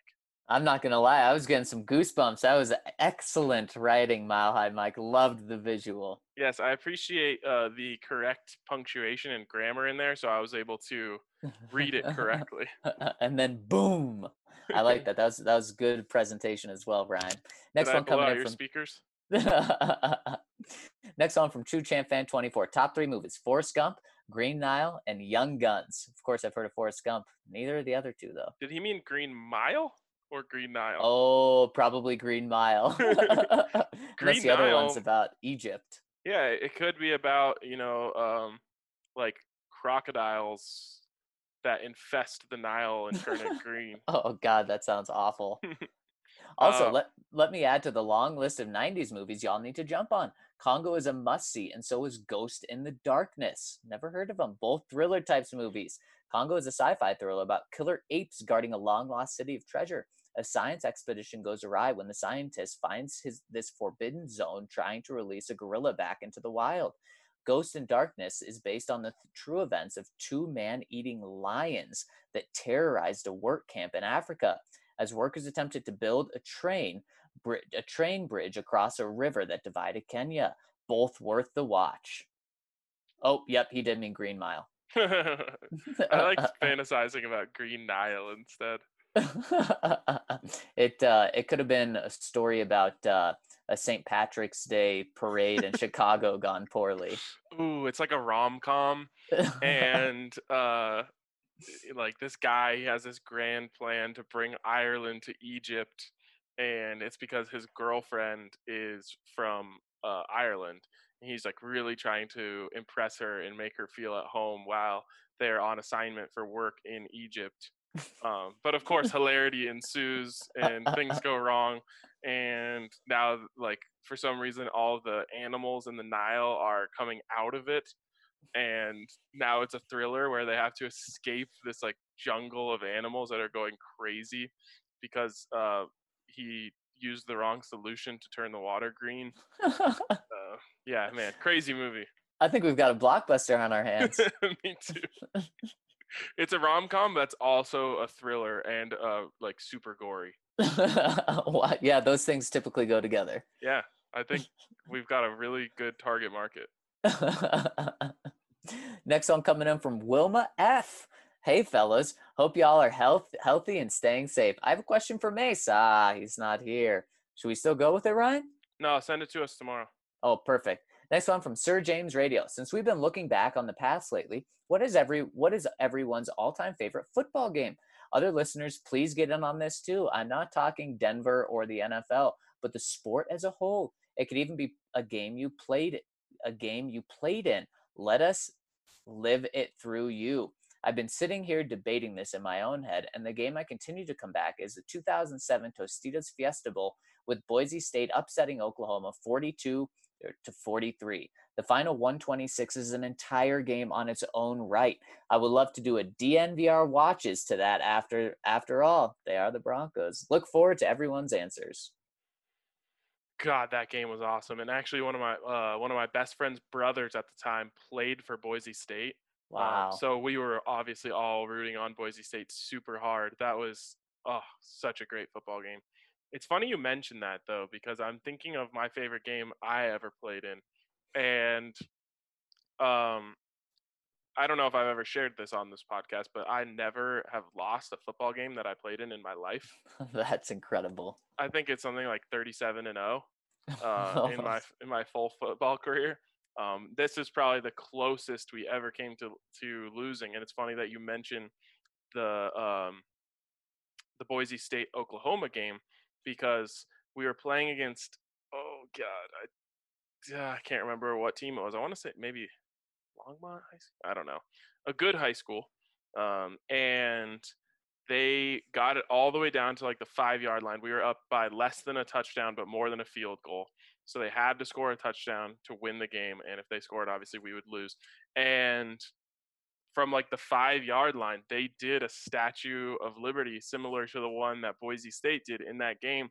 I'm not going to lie. I was getting some goosebumps. That was excellent writing, Mile High Mike. Loved the visual. Yes, I appreciate the correct punctuation and grammar in there, so I was able to read it correctly. And then boom. I like that. That was good presentation as well, Brian. Next one coming in your speakers? Next one from True Champ Fan 24. Top three movies: Forrest Gump, Green Mile, and Young Guns. Of course, I've heard of Forrest Gump. Neither of the other two, though. Did he mean Green Mile or Green Nile? Oh, probably Green Mile. Unless the other one's about Egypt. Yeah, it could be about, like crocodiles that infest the Nile and turn it green. Oh, God, that sounds awful. Also, let me add to the long list of 90s movies y'all need to jump on. Congo is a must-see, and so is Ghost in the Darkness. Never heard of them. Both thriller types movies. Congo is a sci-fi thriller about killer apes guarding a long-lost city of treasure. A science expedition goes awry when the scientist finds this forbidden zone trying to release a gorilla back into the wild. Ghost in Darkness is based on the true events of two man-eating lions that terrorized a work camp in Africa. As workers attempted to build a train bridge across a river that divided Kenya. Both worth the watch. Oh, yep, he did mean Green Mile. I like fantasizing about Green Nile instead. It could have been a story about a St. Patrick's Day parade in Chicago gone poorly. Ooh, it's like a rom-com, and like this guy has this grand plan to bring Ireland to Egypt, and it's because his girlfriend is from Ireland. He's like really trying to impress her and make her feel at home while they're on assignment for work in Egypt. But of course, hilarity ensues and things go wrong. And now, like, for some reason, all the animals in the Nile are coming out of it. And now it's a thriller where they have to escape this like jungle of animals that are going crazy because he used the wrong solution to turn the water green. Yeah, man, crazy movie. I think we've got a blockbuster on our hands. Me too. It's a rom-com that's also a thriller and like super gory. Yeah, those things typically go together. Yeah, I think we've got a really good target market. Next one coming in from Wilma F. Hey fellas, hope y'all are healthy and staying safe. I have a question for Mace. He's not here. Should we still go with it, Ryan? No, send it to us tomorrow. Oh, perfect. Next one from Sir James Radio. Since we've been looking back on the past lately, what is everyone's all-time favorite football game? Other listeners, please get in on this too. I'm not talking Denver or the NFL, but the sport as a whole. It could even be a game you played in. Let us live it through you. I've been sitting here debating this in my own head, and the game I continue to come back is the 2007 Tostitos Fiesta Bowl, with Boise State upsetting Oklahoma 42-43. The final 126 is an entire game on its own right. I would love to do a DNVR watches to that. After all, they are the Broncos. Look forward to everyone's answers. God, that game was awesome. And actually, one of my best friend's brothers at the time played for Boise State. Wow. So we were obviously all rooting on Boise State super hard. That was such a great football game. It's funny you mentioned that, though, because I'm thinking of my favorite game I ever played in. And I don't know if I've ever shared this on this podcast, but I never have lost a football game that I played in my life. That's incredible. I think it's something like 37-0 in my full football career. This is probably the closest we ever came to losing. And it's funny that you mentioned the Boise State Oklahoma game, because we were playing against, oh God, I can't remember what team it was. I want to say maybe Longmont High School. I don't know. A good high school. And they got it all the way down to like the 5-yard line. We were up by less than a touchdown, but more than a field goal. So they had to score a touchdown to win the game. And if they scored, obviously we would lose. And from like the 5-yard line, they did a Statue of Liberty similar to the one that Boise State did in that game.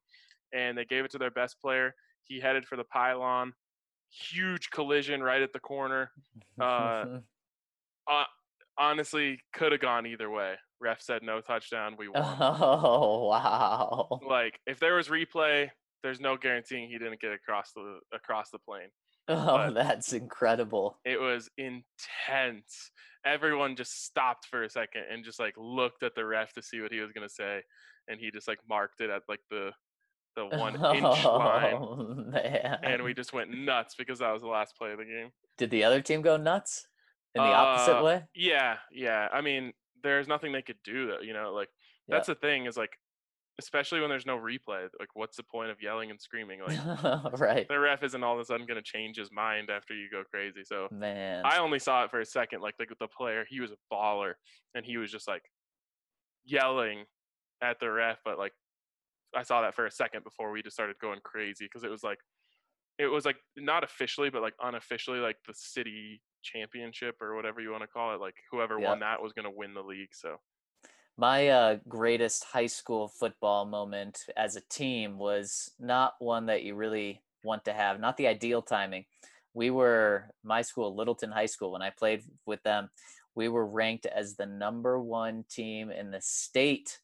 And they gave it to their best player. He headed for the pylon. Huge collision right at the corner. honestly could have gone either way. Ref said no touchdown, we won. Oh, wow. Like, if there was replay, there's no guaranteeing he didn't get across the plane. Oh, but that's incredible. It was intense. Everyone just stopped for a second and just, like, looked at the ref to see what he was going to say. And he just, like, marked it at, like, the 1-inch line. Oh, man. And we just went nuts because that was the last play of the game. Did the other team go nuts in the opposite way? Yeah. I mean, there's nothing they could do, though, you know, like, that's the thing is, like, especially when there's no replay, like, what's the point of yelling and screaming? Like, right. The ref isn't all of a sudden going to change his mind after you go crazy. So, man, I only saw it for a second. Like with the player, he was a baller, and he was just, like, yelling at the ref. But, like, I saw that for a second before we just started going crazy, because it was like not officially, but, like, unofficially, like, the city championship or whatever you want to call it. Like, whoever won that was going to win the league. So. My greatest high school football moment as a team was not one that you really want to have, not the ideal timing. My school, Littleton High School, when I played with them, we were ranked as the #1 team in the state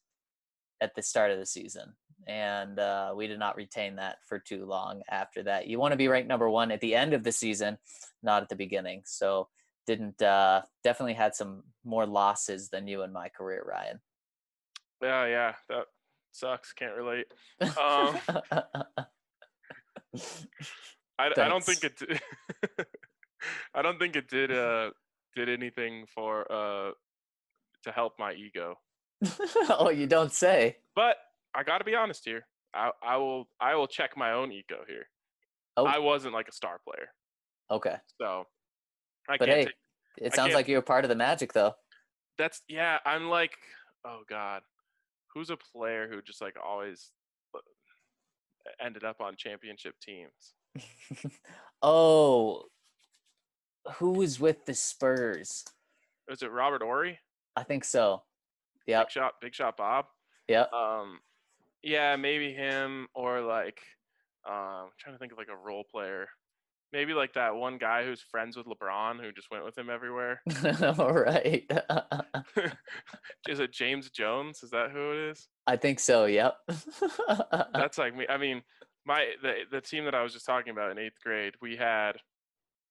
at the start of the season. And we did not retain that for too long after that. You want to be ranked #1 at the end of the season, not at the beginning. So definitely had some more losses than you in my career, Ryan. Yeah, that sucks. Can't relate. I don't think it did anything for to help my ego. Oh, you don't say. But I got to be honest here. I will check my own ego here. Oh. I wasn't, like, a star player. Okay. So it sounds like you're part of the magic, though. I'm like, oh, God, who's a player who just, like, always ended up on championship teams? Oh, who was with the Spurs? Was it Robert Horry? I think so. Yeah. Big shot Bob. Yeah. Yeah, maybe him, or, like, I'm trying to think of, like, a role player. Maybe, like, that one guy who's friends with LeBron, who just went with him everywhere. All right. Is it James Jones? Is that who it is? I think so, yep. That's like me. I mean, the team that I was just talking about in 8th grade, we had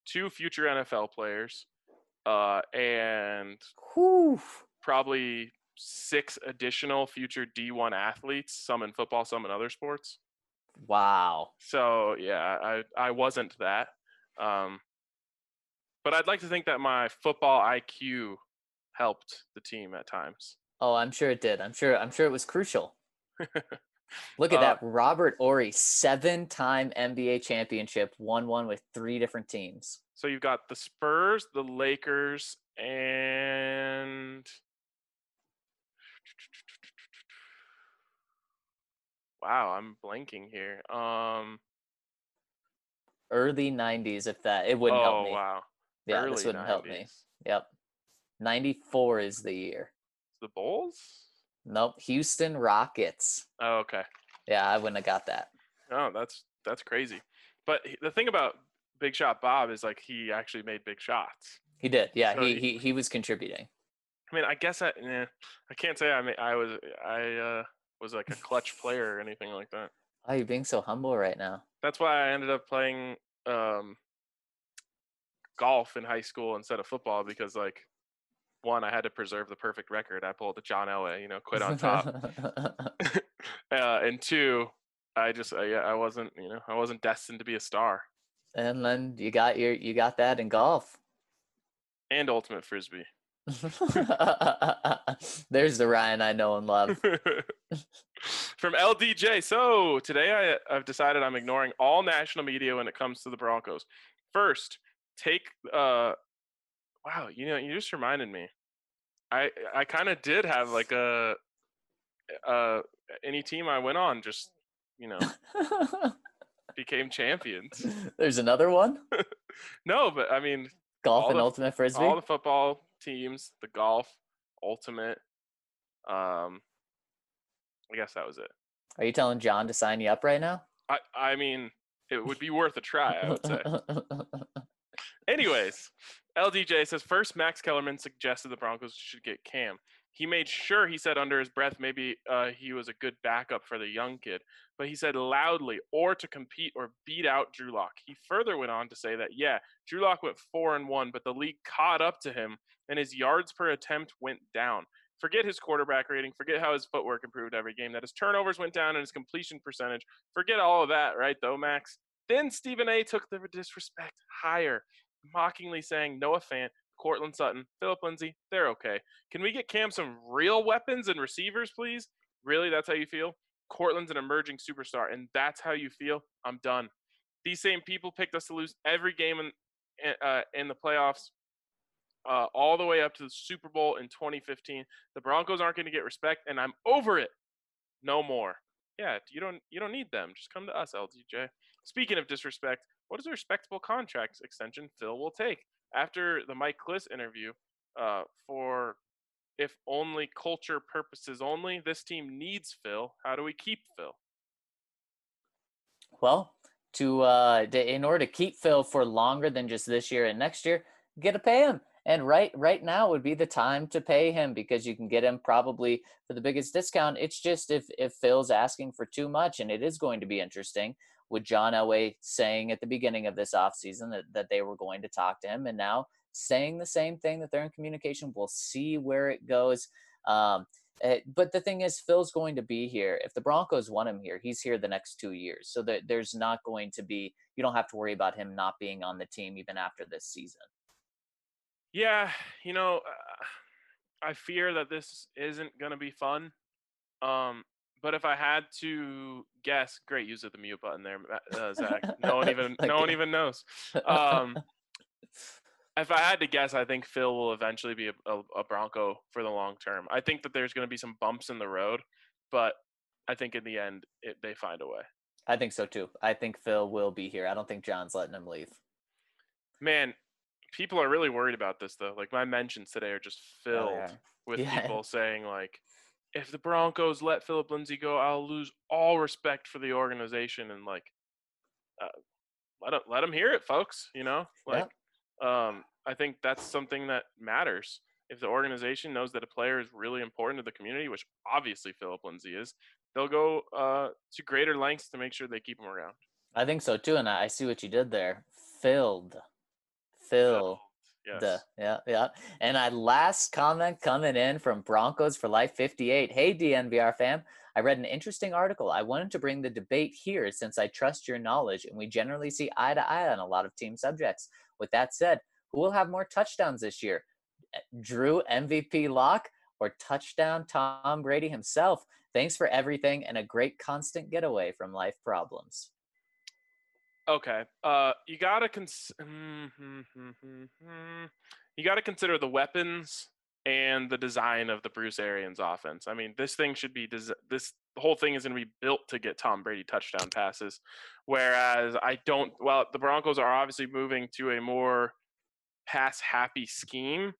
2 future NFL players and probably 6 additional future D1 athletes, some in football, some in other sports. Wow. So yeah, I wasn't that, but I'd like to think that my football IQ helped the team at times. Oh, I'm sure it did. I'm sure it was crucial. Look at that, Robert Horry, 7-time NBA championship, won one with 3 different teams. So you've got the Spurs, the Lakers, and wow, I'm blanking here. Early 90s, if that. It wouldn't help me. Oh, wow. Yeah, early this wouldn't 90s. Help me. Yep. 94 is the year. The Bulls? Nope. Houston Rockets. Oh, okay. Yeah, I wouldn't have got that. Oh, that's crazy. But the thing about Big Shot Bob is, like, he actually made big shots. He did. Yeah, so he was contributing. I mean, I guess I can't say I was like a clutch player or anything like that. Oh, you're being so humble right now. That's why I ended up playing golf in high school instead of football, because, like, one, I had to preserve the perfect record. I pulled the John Elway, you know, quit on top. And two, I just I wasn't destined to be a star. And then you got that in golf. And ultimate frisbee. There's the Ryan I know and love. From LDJ. So today I've decided I'm ignoring all national media when it comes to the Broncos. First, take wow, you know, you just reminded me. I kind of did have, like, a any team I went on just, you know, became champions. There's another one? No, but I mean, golf and ultimate frisbee. All the football teams, the golf, ultimate. I guess that was it. Are you telling John to sign you up right now? I mean, it would be worth a try, I would say. Anyways, LDJ says, first, Max Kellerman suggested the Broncos should get Cam. He made sure he said under his breath maybe he was a good backup for the young kid, but he said loudly, or to compete or beat out Drew Lock. He further went on to say that, yeah, Drew Lock went 4-1, but the league caught up to him, and his yards per attempt went down. Forget his quarterback rating. Forget how his footwork improved every game, that his turnovers went down and his completion percentage. Forget all of that, right, though, Max? Then Stephen A. took the disrespect higher, mockingly saying Noah Fant, Cortland Sutton, Philip Lindsay, they're okay. Can we get Cam some real weapons and receivers, please? Really, that's how you feel? Cortland's an emerging superstar, and that's how you feel? I'm done. These same people picked us to lose every game in the playoffs. All the way up to the Super Bowl in 2015. The Broncos aren't going to get respect, and I'm over it. No more. Yeah, you don't need them. Just come to us, LDJ. Speaking of disrespect, what is a respectable contract extension Phil will take? After the Mike Kliss interview, for if only culture purposes only, this team needs Phil. How do we keep Phil? Well, in order to keep Phil for longer than just this year and next year, you got to pay him. And right now would be the time to pay him, because you can get him probably for the biggest discount. It's just if Phil's asking for too much, and it is going to be interesting with John Elway saying at the beginning of this offseason that they were going to talk to him, and now saying the same thing, that they're in communication. We'll see where it goes. But the thing is, Phil's going to be here. If the Broncos want him here, he's here the next 2 years. So there's not going to be – you don't have to worry about him not being on the team even after this season. Yeah, I fear that this isn't going to be fun. But if I had to guess, great use of the mute button there, Zach. No one even knows. If I had to guess, I think Phil will eventually be a Bronco for the long term. I think that there's going to be some bumps in the road, but I think in the end they find a way. I think so too. I think Phil will be here. I don't think John's letting him leave. Man. People are really worried about this, though. Like, my mentions today are just filled with people saying, like, if the Broncos let Philip Lindsay go, I'll lose all respect for the organization. And, like, let them hear it, folks, I think that's something that matters. If the organization knows that a player is really important to the community, which obviously Philip Lindsay is, they'll go to greater lengths to make sure they keep him around. I think so, too, and I see what you did there. Phil. Yes. And our last comment coming in from Broncos for Life 58. Hey, DNVR fam, I read an interesting article. I wanted to bring the debate here since I trust your knowledge and we generally see eye to eye on a lot of team subjects. With that said, who will have more touchdowns this year? Drew MVP Lock or touchdown Tom Brady himself? Thanks for everything and a great constant getaway from life problems. Okay, you gotta consider the weapons and the design of the Bruce Arians offense. I mean, this whole thing is going to be built to get Tom Brady touchdown passes. Whereas the Broncos are obviously moving to a more pass-happy scheme.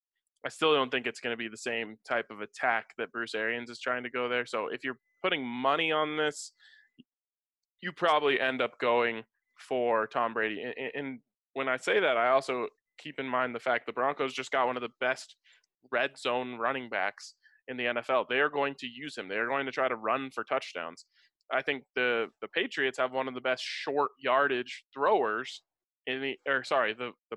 I still don't think it's going to be the same type of attack that Bruce Arians is trying to go there. So if you're putting money on this, you probably end up going for Tom Brady. And when I say that, I also keep in mind the fact the Broncos just got one of the best red zone running backs in the NFL. They are going to use him. They are going to try to run for touchdowns. I think the Patriots have one of the best short yardage throwers the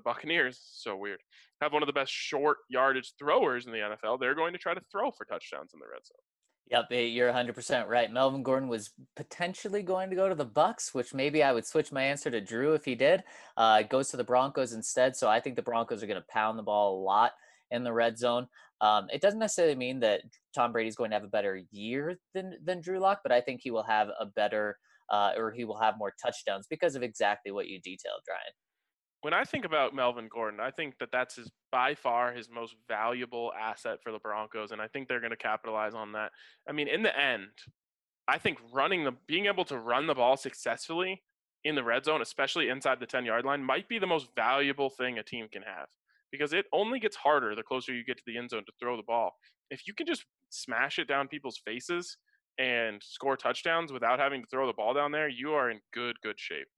Buccaneers, so weird, have one of the best short yardage throwers in the NFL. They're going to try to throw for touchdowns in the red zone. Yep, you're 100% right. Melvin Gordon was potentially going to go to the Bucs, which maybe I would switch my answer to Drew if he did. It goes to the Broncos instead, so I think the Broncos are going to pound the ball a lot in the red zone. It doesn't necessarily mean that Tom Brady's going to have a better year than Drew Lock, but I think he will have a better or he will have more touchdowns because of exactly what you detailed, Ryan. When I think about Melvin Gordon, I think that that's by far his most valuable asset for the Broncos, and I think they're going to capitalize on that. I mean, in the end, I think being able to run the ball successfully in the red zone, especially inside the 10-yard line, might be the most valuable thing a team can have, because it only gets harder the closer you get to the end zone to throw the ball. If you can just smash it down people's faces and score touchdowns without having to throw the ball down there, you are in good shape.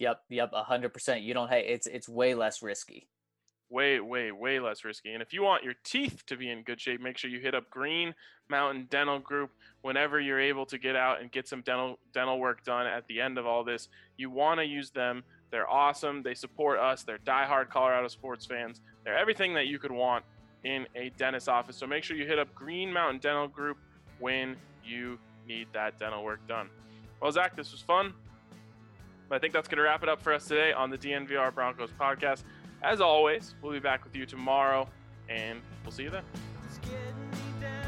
Yep, 100%. You don't have it's way less risky. Way less risky. And if you want your teeth to be in good shape, make sure you hit up Green Mountain Dental Group whenever you're able to get out and get some dental work done at the end of all this. You want to use them. They're awesome. They support us. They're diehard Colorado sports fans. They're everything that you could want in a dentist office. So make sure you hit up Green Mountain Dental Group when you need that dental work done. Well, Zach, this was fun. I think that's going to wrap it up for us today on the DNVR Broncos podcast. As always, we'll be back with you tomorrow, and we'll see you then.